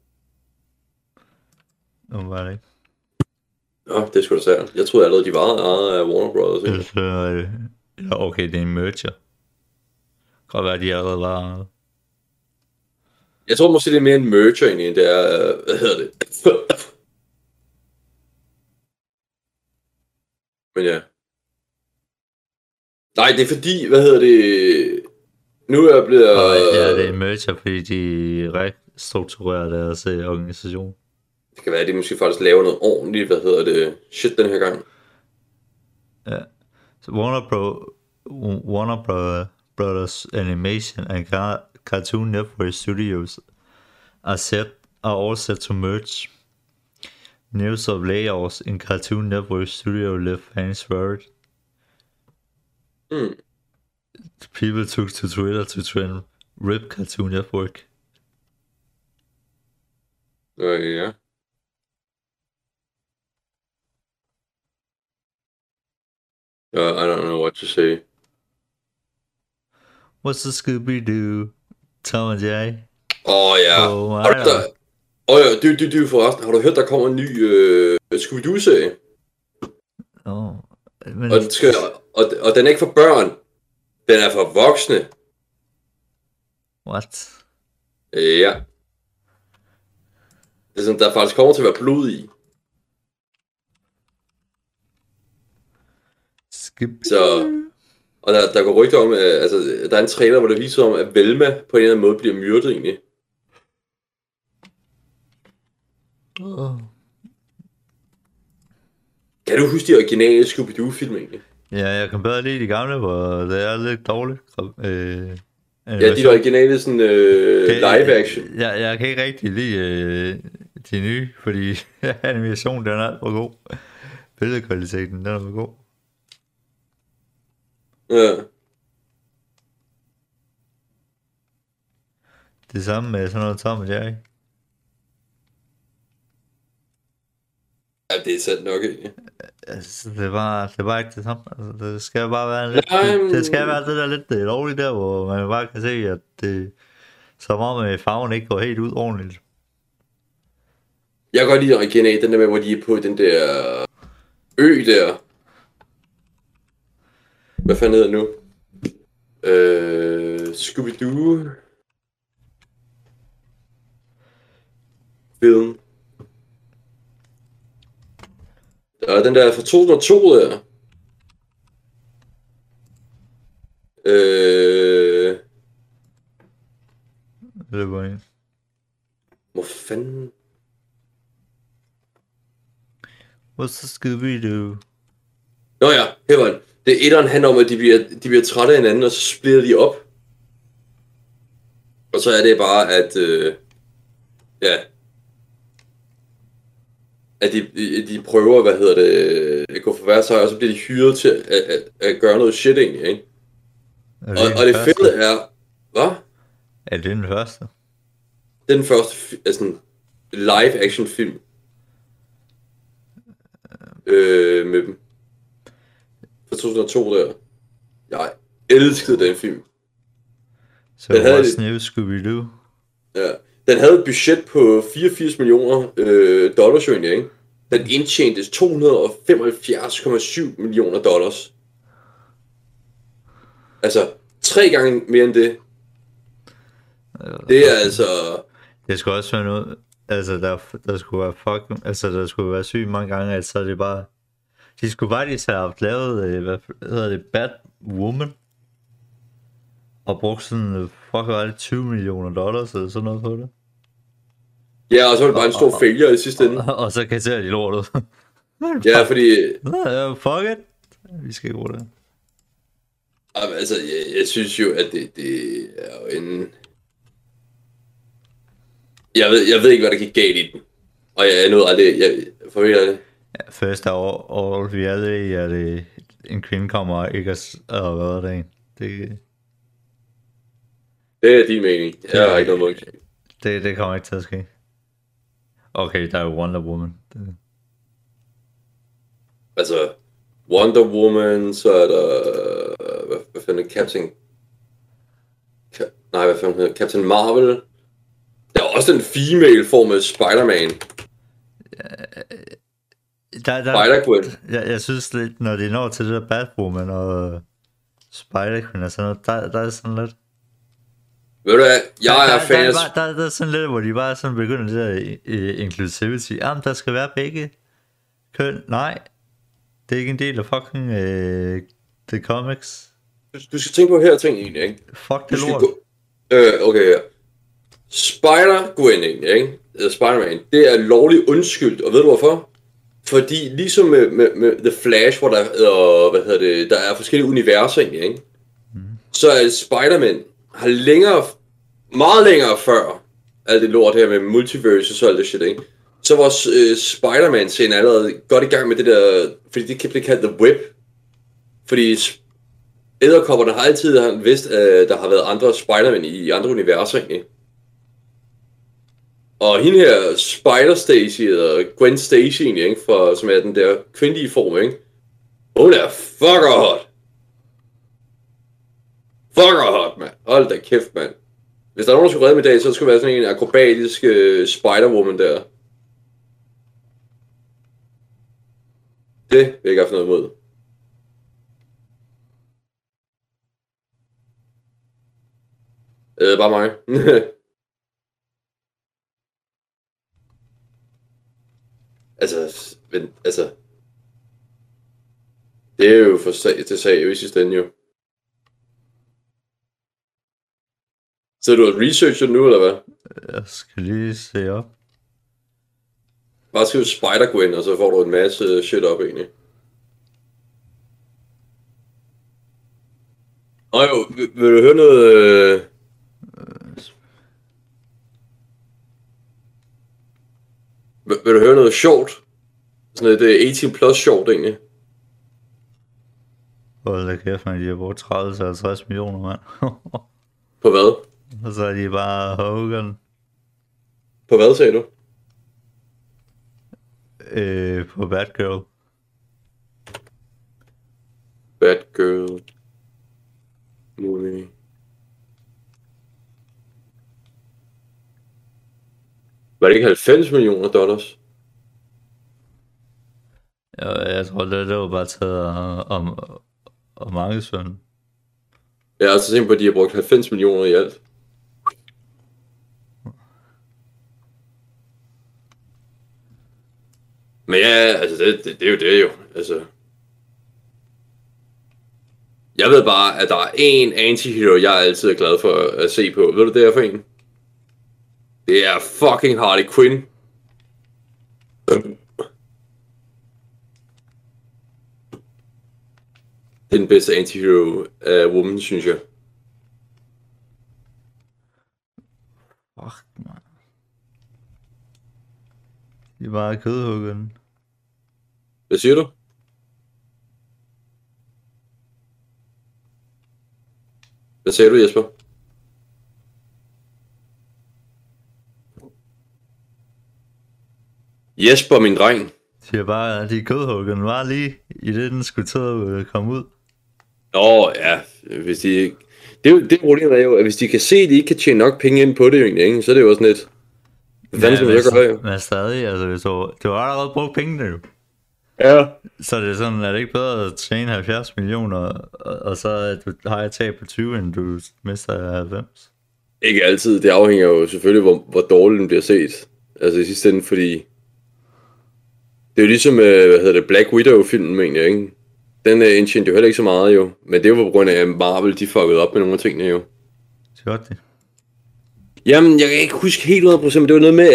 Nå, var det ikke. Nå, det skulle da sige. Jeg troede allerede, de var af Warner Brothers. Eller, okay, det er en merger. Godt være, de allerede var. Jeg tror måske, det er mere en merger egentlig, end det er... Hvad hedder det? Men ja. Nej, det er fordi, hvad hedder det... Nu er jeg blevet... Ja, det er en merger, fordi de restrukturerer deres organisation. Det kan være, at de måske faktisk laver noget ordentligt, hvad hedder det, shit den her gang. Ja. Så Warner Brothers Animation and Cartoon Network Studios are all set to merge. News of layoffs in Cartoon Network Studio left fans worried. People took to Twitter to trend RIP Cartoon Network. Ja. I don't know what to say. What's the Scooby-Doo? Tom and Jerry? Ja. Ja, du forresten. Har du hørt, der kommer en ny Scooby-Doo-serie? Og den er ikke for børn. Den er for voksne. What? Ja. Det er sådan, der faktisk kommer til at være blod i. Så, og der går rygter om, altså der er en trailer, hvor der viser om, at Velma på en eller anden måde bliver myrdet egentlig. Kan du huske de originale Scooby-Doo-film egentlig? Ja, jeg kan bedre lide de gamle, hvor det er lidt dårligt. Ja, de originale sådan live-action. Jeg kan ikke rigtig lide de nye, fordi animationen den er alt for god. Billedkvaliteten den er for god. Ja. Det samme med sådan noget Tom and Jerry. Ja, det er sandt nok ikke. Altså, det var ikke det samme. Altså, det skal bare være lidt, det skal være det der lidt lovligt der, hvor man bare kan se, at det så meget med farven ikke går helt ud ordentligt. Jeg kan godt lide original, den der med, hvor de er på den der ø der. Hvad fanden hedder nu? Scooby-Doo. Film. Og den der fra 2002 der. Det var en. Hvor fanden? What's the Scooby-Doo? Nå ja, her var den. Det etteren handler om, at de bliver trætte af hinanden, og så splitter de op. Og så er det bare, at... ja. At de prøver, hvad hedder det, at gå for hver sejr, og så bliver de hyret til at gøre noget shit egentlig, ikke? Og det fede er... Hvad? Er det den første? Det er den første altså, live-action film. Med dem. 2002 der. Jeg elskede den film. Så den havde Snev Scooby-Doo. Ja. Den havde et budget på 84 millioner dollars egentlig, ikke? Den indtjente 275,7 millioner dollars. Altså 3 gange mere end det. Det er altså... Det skulle også være noget... Altså der skulle være fucking... Altså der skulle være sygt mange gange, at så er det bare... De skulle faktisk have lavet, hvad hedder det, Batwoman, og brugt sådan, fuck var det, 20 millioner dollars eller sådan noget på det. Ja, og så var det bare en stor failure i sidste ende. Og så kasserer de lortet. Ja, fordi... Fuck it. Vi skal ikke bruge det. Jamen, altså, jeg synes jo, at det er jo en... Jeg ved ikke, hvad der gik galt i den. Og jeg nåede aldrig... For mig er det... Først af alt, vi er det, en kvinde kommer ikke og redder det en. Det er din mening. Jeg har ikke noget muligt. Det kommer ikke til at ske. Okay, der er Wonder Woman. Det. Altså, Wonder Woman, så er der... Hvad fanden Captain... Nej, hvad fanden hedder Captain Marvel. Der er også en female-formet Spider-Man. Spider-Queen. Jeg synes lidt, når de når til det der Batwoman og Spider-Queen og sådan noget, der er sådan lidt... Ved du hvad, jeg er fan af... Der er sådan lidt, hvor de bare sådan begynder det der inclusivity. Jamen, der skal være begge køn. Nej, det er ikke en del af fucking The Comics. Du skal tænke på her ting egentlig, ikke? Fuck det lort. Okay, ja. Spider-Gwen egentlig, ikke? Spider-Man, det er lovligt undskyldt, og ved du hvorfor? Fordi ligesom med The Flash, hvor der, der er forskellige universer egentlig, ikke? Mm. Så er Spider-Man har længere, meget længere før alt det lort her med multiverses og alt det shit, ikke? Så var Spider-Man-scenen allerede godt i gang med det der, fordi det kan blive kaldt The Web. Fordi edderkopperne har altid vidst, at der har været andre Spider-Man i andre universer, ikke? Og hende her, Spider-Stacy, eller Gwen Stacy egentlig, ikke? For, som er den der kvindelige form, ikke? Hun er fucker hot! Fucker hot, mand! Hold da kæft, mand! Hvis der er nogen, der skulle redde mig i dag, så skulle det være sådan en akrobatisk Spider-Woman der. Det vil jeg ikke have noget imod. Bare mig. Altså, det er jo for sag til sag i sidste ende jo. Så du har researchet nu, eller hvad? Jeg skal lige se op. Bare skriv Spider-Gwen, og så får du en masse shit op egentlig. Nå jo, vil du høre noget... Vil du høre noget sjovt? Sådan et 18 plus sjovt egentlig. Hold da kæft, man, de har brugt 30-50 millioner, mand. På hvad? Og så er de bare Hogan. På hvad sagde du? På Batgirl. Batgirl. Movie. Var det ikke 90 millioner dollars? Jeg tror, det var bare taget om markedsføringen. Ja, altså simpelthen på, at de har brugt 90 millioner i alt. Men ja, altså det er jo det jo, altså. Jeg ved bare, at der er en antihero, jeg altid er glad for at se på. Ved du, det er for en? Det er fucking Harley Quinn. Det er den bedste antihero af Woman, synes jeg. Fuck, man. De er bare kødhuggende. Hvad siger du? Hvad sagde du, Jesper? Jesper, min dreng. Det er bare, de kødhuggerne var lige i det, den skulle tage at komme ud. Nå ja, hvis de ikke... Det problemet er jo, at hvis de kan se, at de ikke kan tjene nok penge ind på det, ikke? Så er det jo også sådan lidt... Men stadig, altså du har allerede brugt pengene jo. Ja. Så det er sådan, er det ikke bedre at tjene 70 millioner, og så at du har et tab på 20, end du mister 90? Ikke altid, det afhænger jo selvfølgelig, hvor dårligt den bliver set. Altså i sidste ende, fordi... Det er jo ligesom, Black Widow-filmen egentlig, ikke? Den indtjente jo heller ikke så meget jo, men det er jo på grund af, at Marvel de fuckede op med nogle af tingene jo. Sjort det. Jamen, jeg kan ikke huske helt 100%, men det var noget med,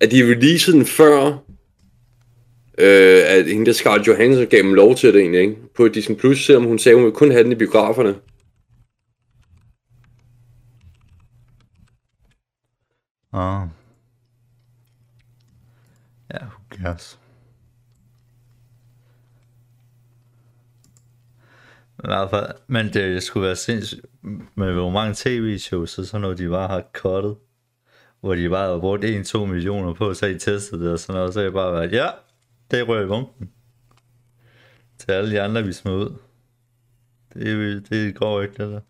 at de releasede den før, at hende der Scarlett Johansson gav dem lov til det egentlig, ikke? På Disney Plus, selvom hun sagde, at hun ville kun have den i biograferne. Ah. Ja, who cares? I hvert fald. Men det skulle være sindssygt. Men hvor mange tv-shows så sådan noget, de bare har cuttet, hvor de bare har brugt 1-2 millioner på, så I testede det og sådan noget, så I bare været, ja, det rører i bunken. Til alle de andre, vi smed ud. Det går ikke, det der.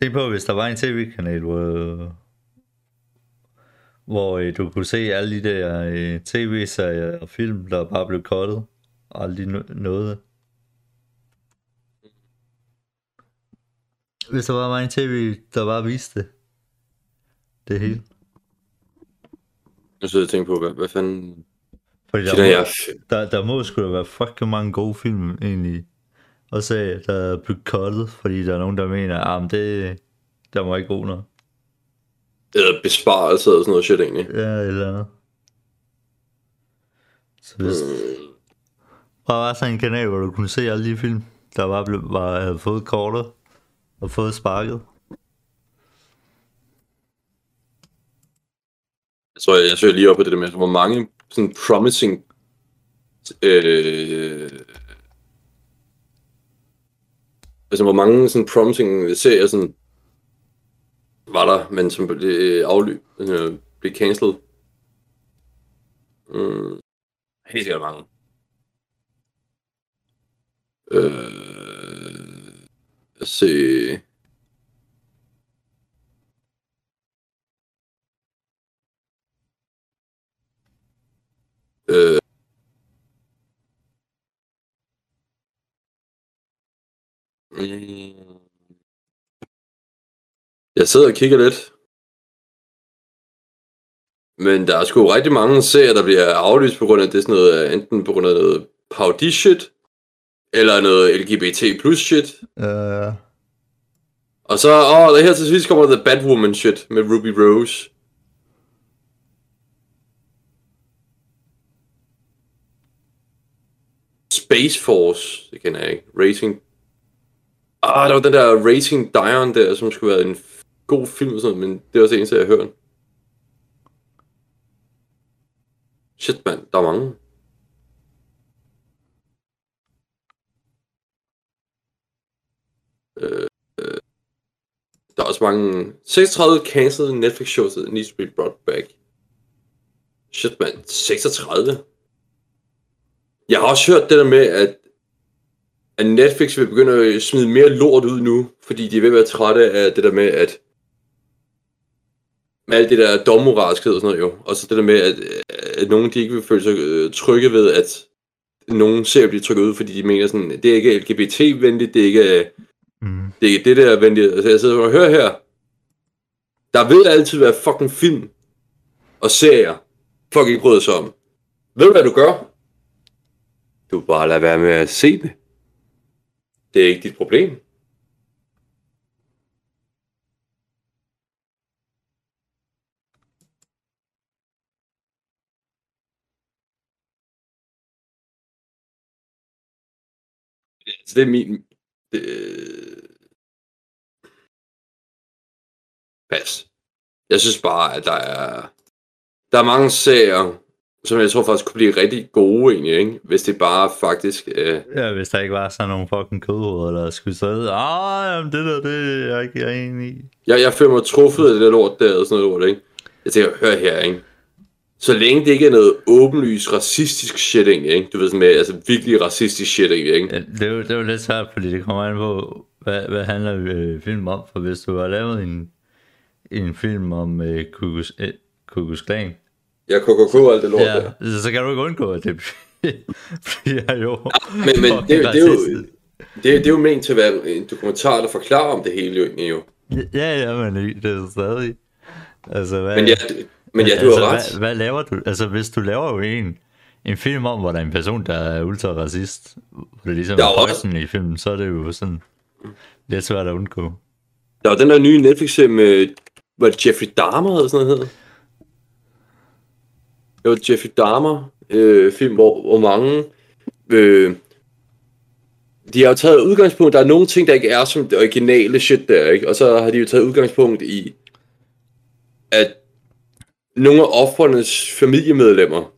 Tænk på, hvis der var en tv-kanal, hvor du kunne se alle de der tv-serier og film, der bare blev cuttet, og aldrig nåede. Hvis der var en tv, der bare viste det hele. Jeg sidder og tænker på, hvad fanden... Fordi der må sgu da være fucking mange gode film egentlig. Og så der blev cuttet, fordi der er nogen, der mener, ah, men det der må ikke gå noget. Eller besparelser eller sådan noget shit egentlig. Ja, eller så hvis bare var sådan en kanal, hvor du kunne se alle de film, der bare havde fået kortet og fået sparket. Så jeg søger lige op på det der med, hvor mange sådan promising altså hvor mange sådan promising serier sådan var der, men som blev aflyst, blev cancelled. Helt sikkert mange. Lad os se. Jeg sidder og kigger lidt. Men der er sgu rigtig mange serier, der bliver aflyst på grund af det, sådan noget, enten på grund af noget parodi-shit eller noget LGBT+-shit. Og så, der her til sidst kommer The Batwoman-shit med Ruby Rose. Space Force, det kender jeg ikke. Racing. Der var den der Racing Dion der, som skulle være en god film og sådan noget, men det er også eneste, jeg hører. Shit, mand, der er mange. Der er også mange... 36 cancelled Netflix shows that needs to be brought back. Shit, mand, 36? Jeg har også hørt det der med, at Netflix vil begynde at smide mere lort ud nu, fordi de vil være trætte af det der med, at med alt det der dommoralskhed og sådan noget jo, og så det der med, at nogen de ikke vil føle sig trygge ved, at nogen ser bliver trykket ud, fordi de mener sådan, det er ikke LGBT-venligt, det er ikke det der venligt. Altså jeg sidder og hører her, der vil altid være fucking film og serier, folk ikke bryder sig om. Ved du hvad du gør? Du bare lade være med at se det. Det er ikke dit problem. Så det er min... Pas. Jeg synes bare, at der er mange serier, som jeg tror faktisk kunne blive rigtig gode egentlig, ikke? Hvis det bare faktisk... Ja, hvis der ikke var sådan nogle fucking kødhoveder, der skulle sidde, jamen det der, det er jeg ikke enig i. Jeg føler mig truffet af det der lort der, og sådan noget lort, ikke? Jeg tænker, hør her, ikke? Så længe det ikke er noget åbenlyst racistisk shit, ikke? Du ved sådan med, altså virkelig racistisk shit, ikke? Ja, det er jo lidt svært, fordi det kommer an på, hvad handler film om, for hvis du har lavet en film om Kukusklan, jeg KKK og alt det lort der. Ja, så kan du ikke undgå, at det bliver jo... Ja, men det er jo ment til at være en dokumentar, der forklarer om det hele jo. Ja, men det er stadig... Altså, hvad... Men ja, du har ret. Hvad laver du? Altså, hvis du laver jo en film om, hvor der er en person, der er ultra-racist, hvor det ligesom er røsten i filmen, så er det jo sådan lidt svært at undgå. Der var den der nye Netflix-serie med... Var det Jeffrey Dahmer eller sådan noget hedder? Det var Jeffrey Dahmer-film, hvor mange... de har jo taget udgangspunkt... Der er nogle ting, der ikke er som det originale shit der, ikke? Og så har de jo taget udgangspunkt i, at nogle af offernes familiemedlemmer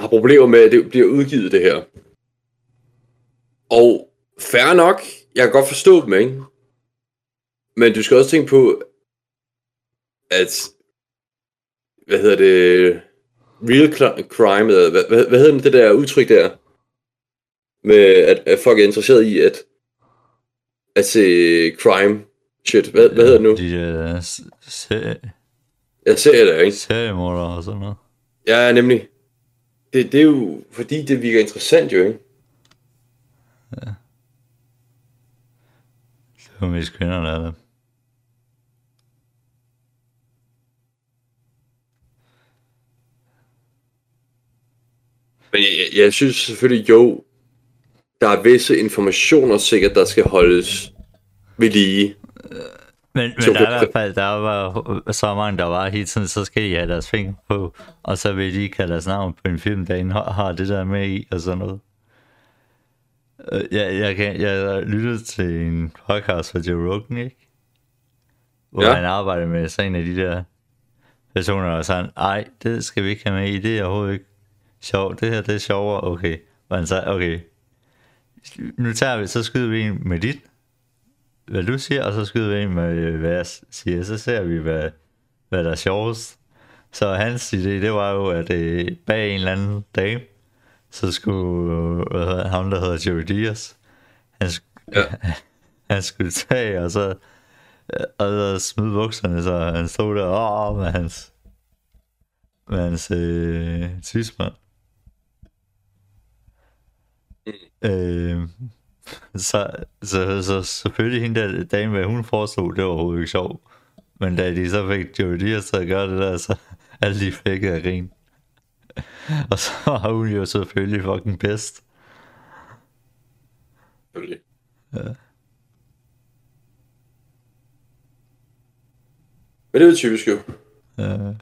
har problemer med, at det bliver udgivet det her. Og fair nok, jeg kan godt forstå dem, ikke? Men du skal også tænke på, at real crime, eller hvad hedder det der udtryk der, med at folk er interesseret i at se crime shit, hvad hedder det nu? Jeg ser det, ikke? Seriemorder og sådan noget. Ja, nemlig. Det er jo, fordi det virker interessant jo, ikke? Ja. Det er jo mest kvinder, der er det. Men jeg synes selvfølgelig jo, der er visse informationer sikkert, der skal holdes ved lige. Men der er i hvert fald, der var så mange, der var hele tiden, så skal de have deres fingre på, og så vil de ikke have deres navn på en film, der har det der med i, og sådan noget. Jeg lyttede til en podcast fra Joe Rogan, ikke? Hvor han arbejder med så en af de der personer, og sådan, ej, det skal vi ikke have med i, det er overhovedet ikke sjovt, det her, det er sjovere, okay. Og han sagde, okay, nu tager vi, så skyder vi en med dit, hvad du siger, og så skyder vi en med, hvad jeg siger, så ser vi, hvad der er sjovest. Så hans idé, det var jo, at bag en eller anden dame, så skulle ham, der hedder Joey Diaz, han skulle tage, og så smide bukserne, så han stod der, med hans tidsmand. Så selvfølgelig hende der dame, hvad hun foreslog, det var overhovedet ikke sjovt. Men da de så fik Joey Diaz til at gøre det der, så alle de flækkede af grin. Og så var hun jo selvfølgelig fucking bedst. Selvfølgelig. Ja. Men det er jo typisk jo. Ja.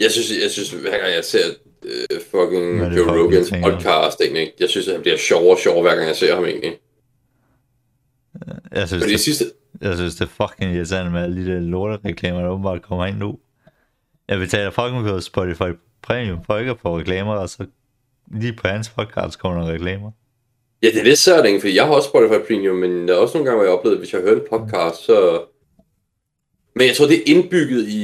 Jeg synes, hver gang jeg ser fucking Joe Rogans podcast, ikke? Jeg synes, at han bliver sjovere og sjovere, hver gang jeg ser ham, egentlig. Jeg synes, det er fucking irriterende med alle de der lortereklamer, der åbenbart kommer ind nu. Jeg betaler fucking på Spotify Premium for ikke at få reklamer, og så lige på hans podcast kommer der reklamer. Ja, det er lidt særligt, ikke? Fordi jeg har også Spotify Premium, men der er også nogle gange, hvor jeg oplevede, at hvis jeg hører en podcast, så... Men jeg tror, det er indbygget i...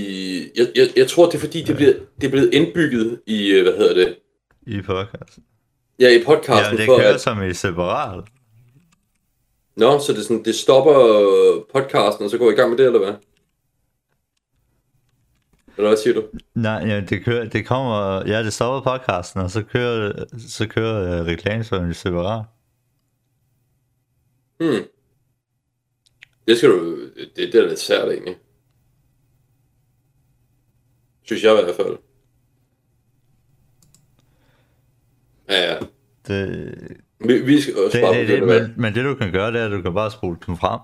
Jeg tror, det er fordi, det er blevet indbygget i... Hvad hedder det? I podcasten. Ja, i podcasten. Ja, det kører at... som i separat. Nå, så det, sådan, det stopper podcasten, og så går I gang med det, eller hvad? Eller hvad siger du? Nej, ja, det kommer... Ja, det stopper podcasten, og så kører reklamesøgning separat. Det er lidt særligt, egentlig. Synes jeg i hvert fald. Ja. Vi skal også spare det, men det du kan gøre, det er, at du kan bare spole den frem.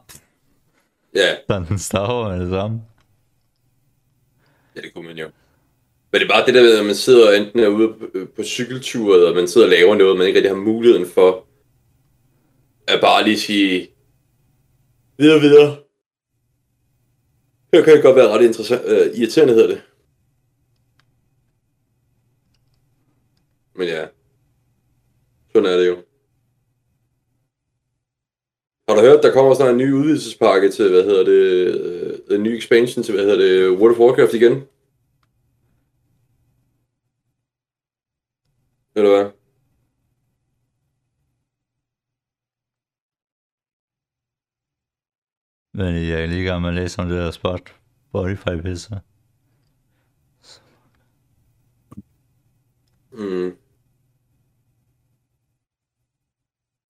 Ja. Sådan den står med det samme. Ja, det kunne man jo. Men det er bare det der, at man sidder enten er ude på cykelturet, og man sidder og laver noget, man ikke rigtig har muligheden for at bare lige sige videre. Det kan godt være ret irriterende, hedder det. Men ja, sådan er det jo. Har du hørt, der kommer snart en ny udvidelsespakke til, en ny expansion til, World of Warcraft igen? Eller hvad? Men jeg er lige i gang med at læse om det der spot. Spotify-pisser.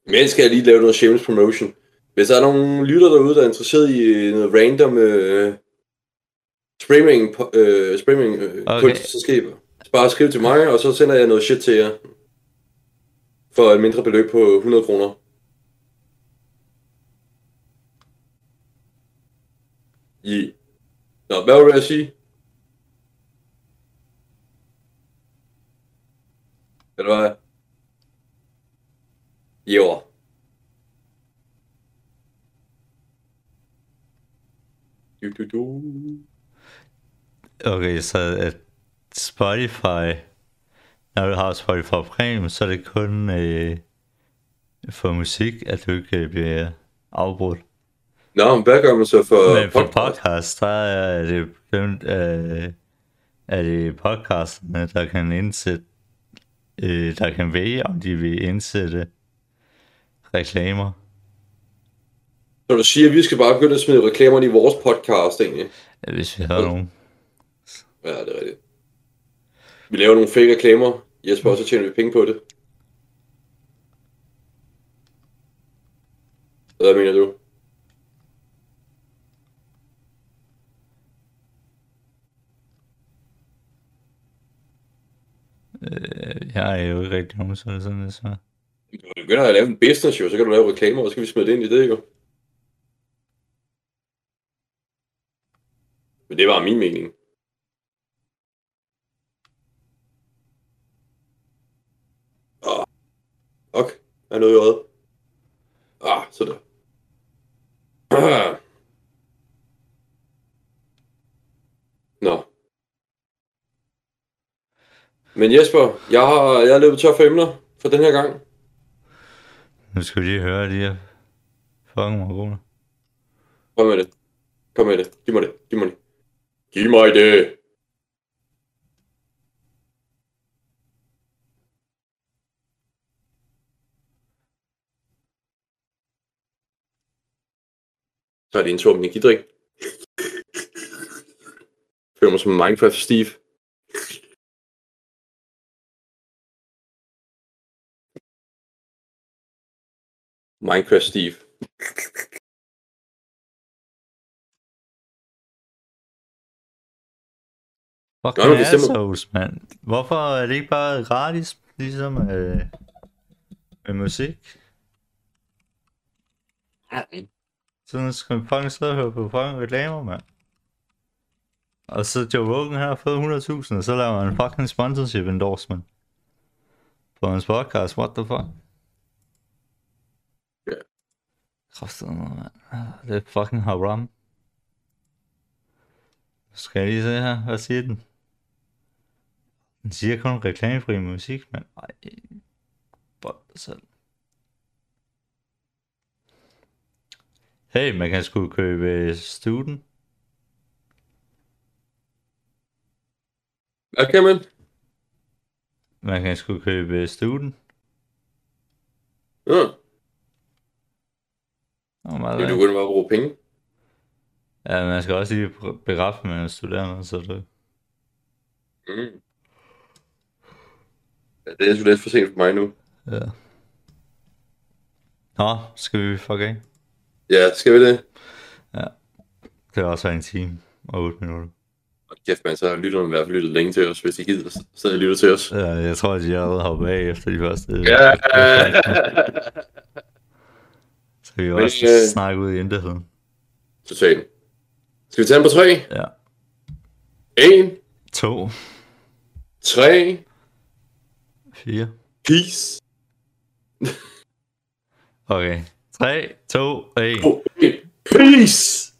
Men skal jeg lige lave noget shameless promotion. Hvis der er nogle lytter derude, der er interesseret i noget random kunst, så skal bare skrive til mig, og så sender jeg noget shit til jer. For et mindre beløb på 100 kroner. Yeah. Nå, hvad vil jeg sige? Eller hvad? Jo. Okay, så at Spotify når du har Spotify Premium, så er det kun for musik, at du ikke bliver afbrudt. Nå, men hvad gør man så for men podcast? For podcast, der er det bestemt, er det podcasterne, der kan indsætte, der kan vælge, om de vil indsætte reklamer. Så du siger, at vi skal bare begynde at smide reklamerne i vores podcast, egentlig? Ja, hvis vi har nogen. Ja, det er rigtigt. Vi laver nogle fake reklamer, Jesper, og så tjener vi penge på det. Hvad mener du? Jeg er jo ikke rigtig nogen, så er det sådan, det svar. Du begynder at lave en business, jo, så kan du lave reklamer, og så skal vi smide det ind i det, ikke? Men det var min mening. Okay, jeg er nået i øjet. Så der. Nå. Men Jesper, jeg har løbet tør for emner for den her gang. Nu skal vi lige høre de her fucking margoner. Kom med det. Giv mig det. Giv mig det! Så er det en tur med energidrik. Føler mig som Minecraft Steve. Minecraft Steve. Fucking assholes, mand. Hvorfor er det ikke bare gratis, ligesom med musik? Så skal man fucking sidde og høre på fucking reklamer, mand. Og så Joe Rogan her har fået 100.000, og så laver han fucking sponsorship endorsement på hans podcast, what the fuck? Ja. Yeah. Det er fucking haram. Skal jeg lige se her, hvad siger den? Den siger kun reklamefri musik, men ej, bold dig selv. Hey, man kan sgu købe student. Hvad kan man? Man kan sgu købe student. Ja. Det du kunne bare bruge penge. Ja, man skal også lige bekræfte, man er studerende, så det... Ja, det er sgu lidt for sent for mig nu. Ja. Nå, skal vi fuck af? Ja, skal vi det? Ja. Det er også en time og 8 minutter. Og kæft mand, så har lytterne i hvert fald lyttet længe til os, hvis de gider stadig lytte til os. Ja, jeg tror, at de allerede hopper af efter de første... Ja! Så vi jo også snakke ud i intetheden. Totalt. Skal vi tage den på 3? Ja. 1 2 3 4. Peace. Okay. 3, 2, 1. Peace!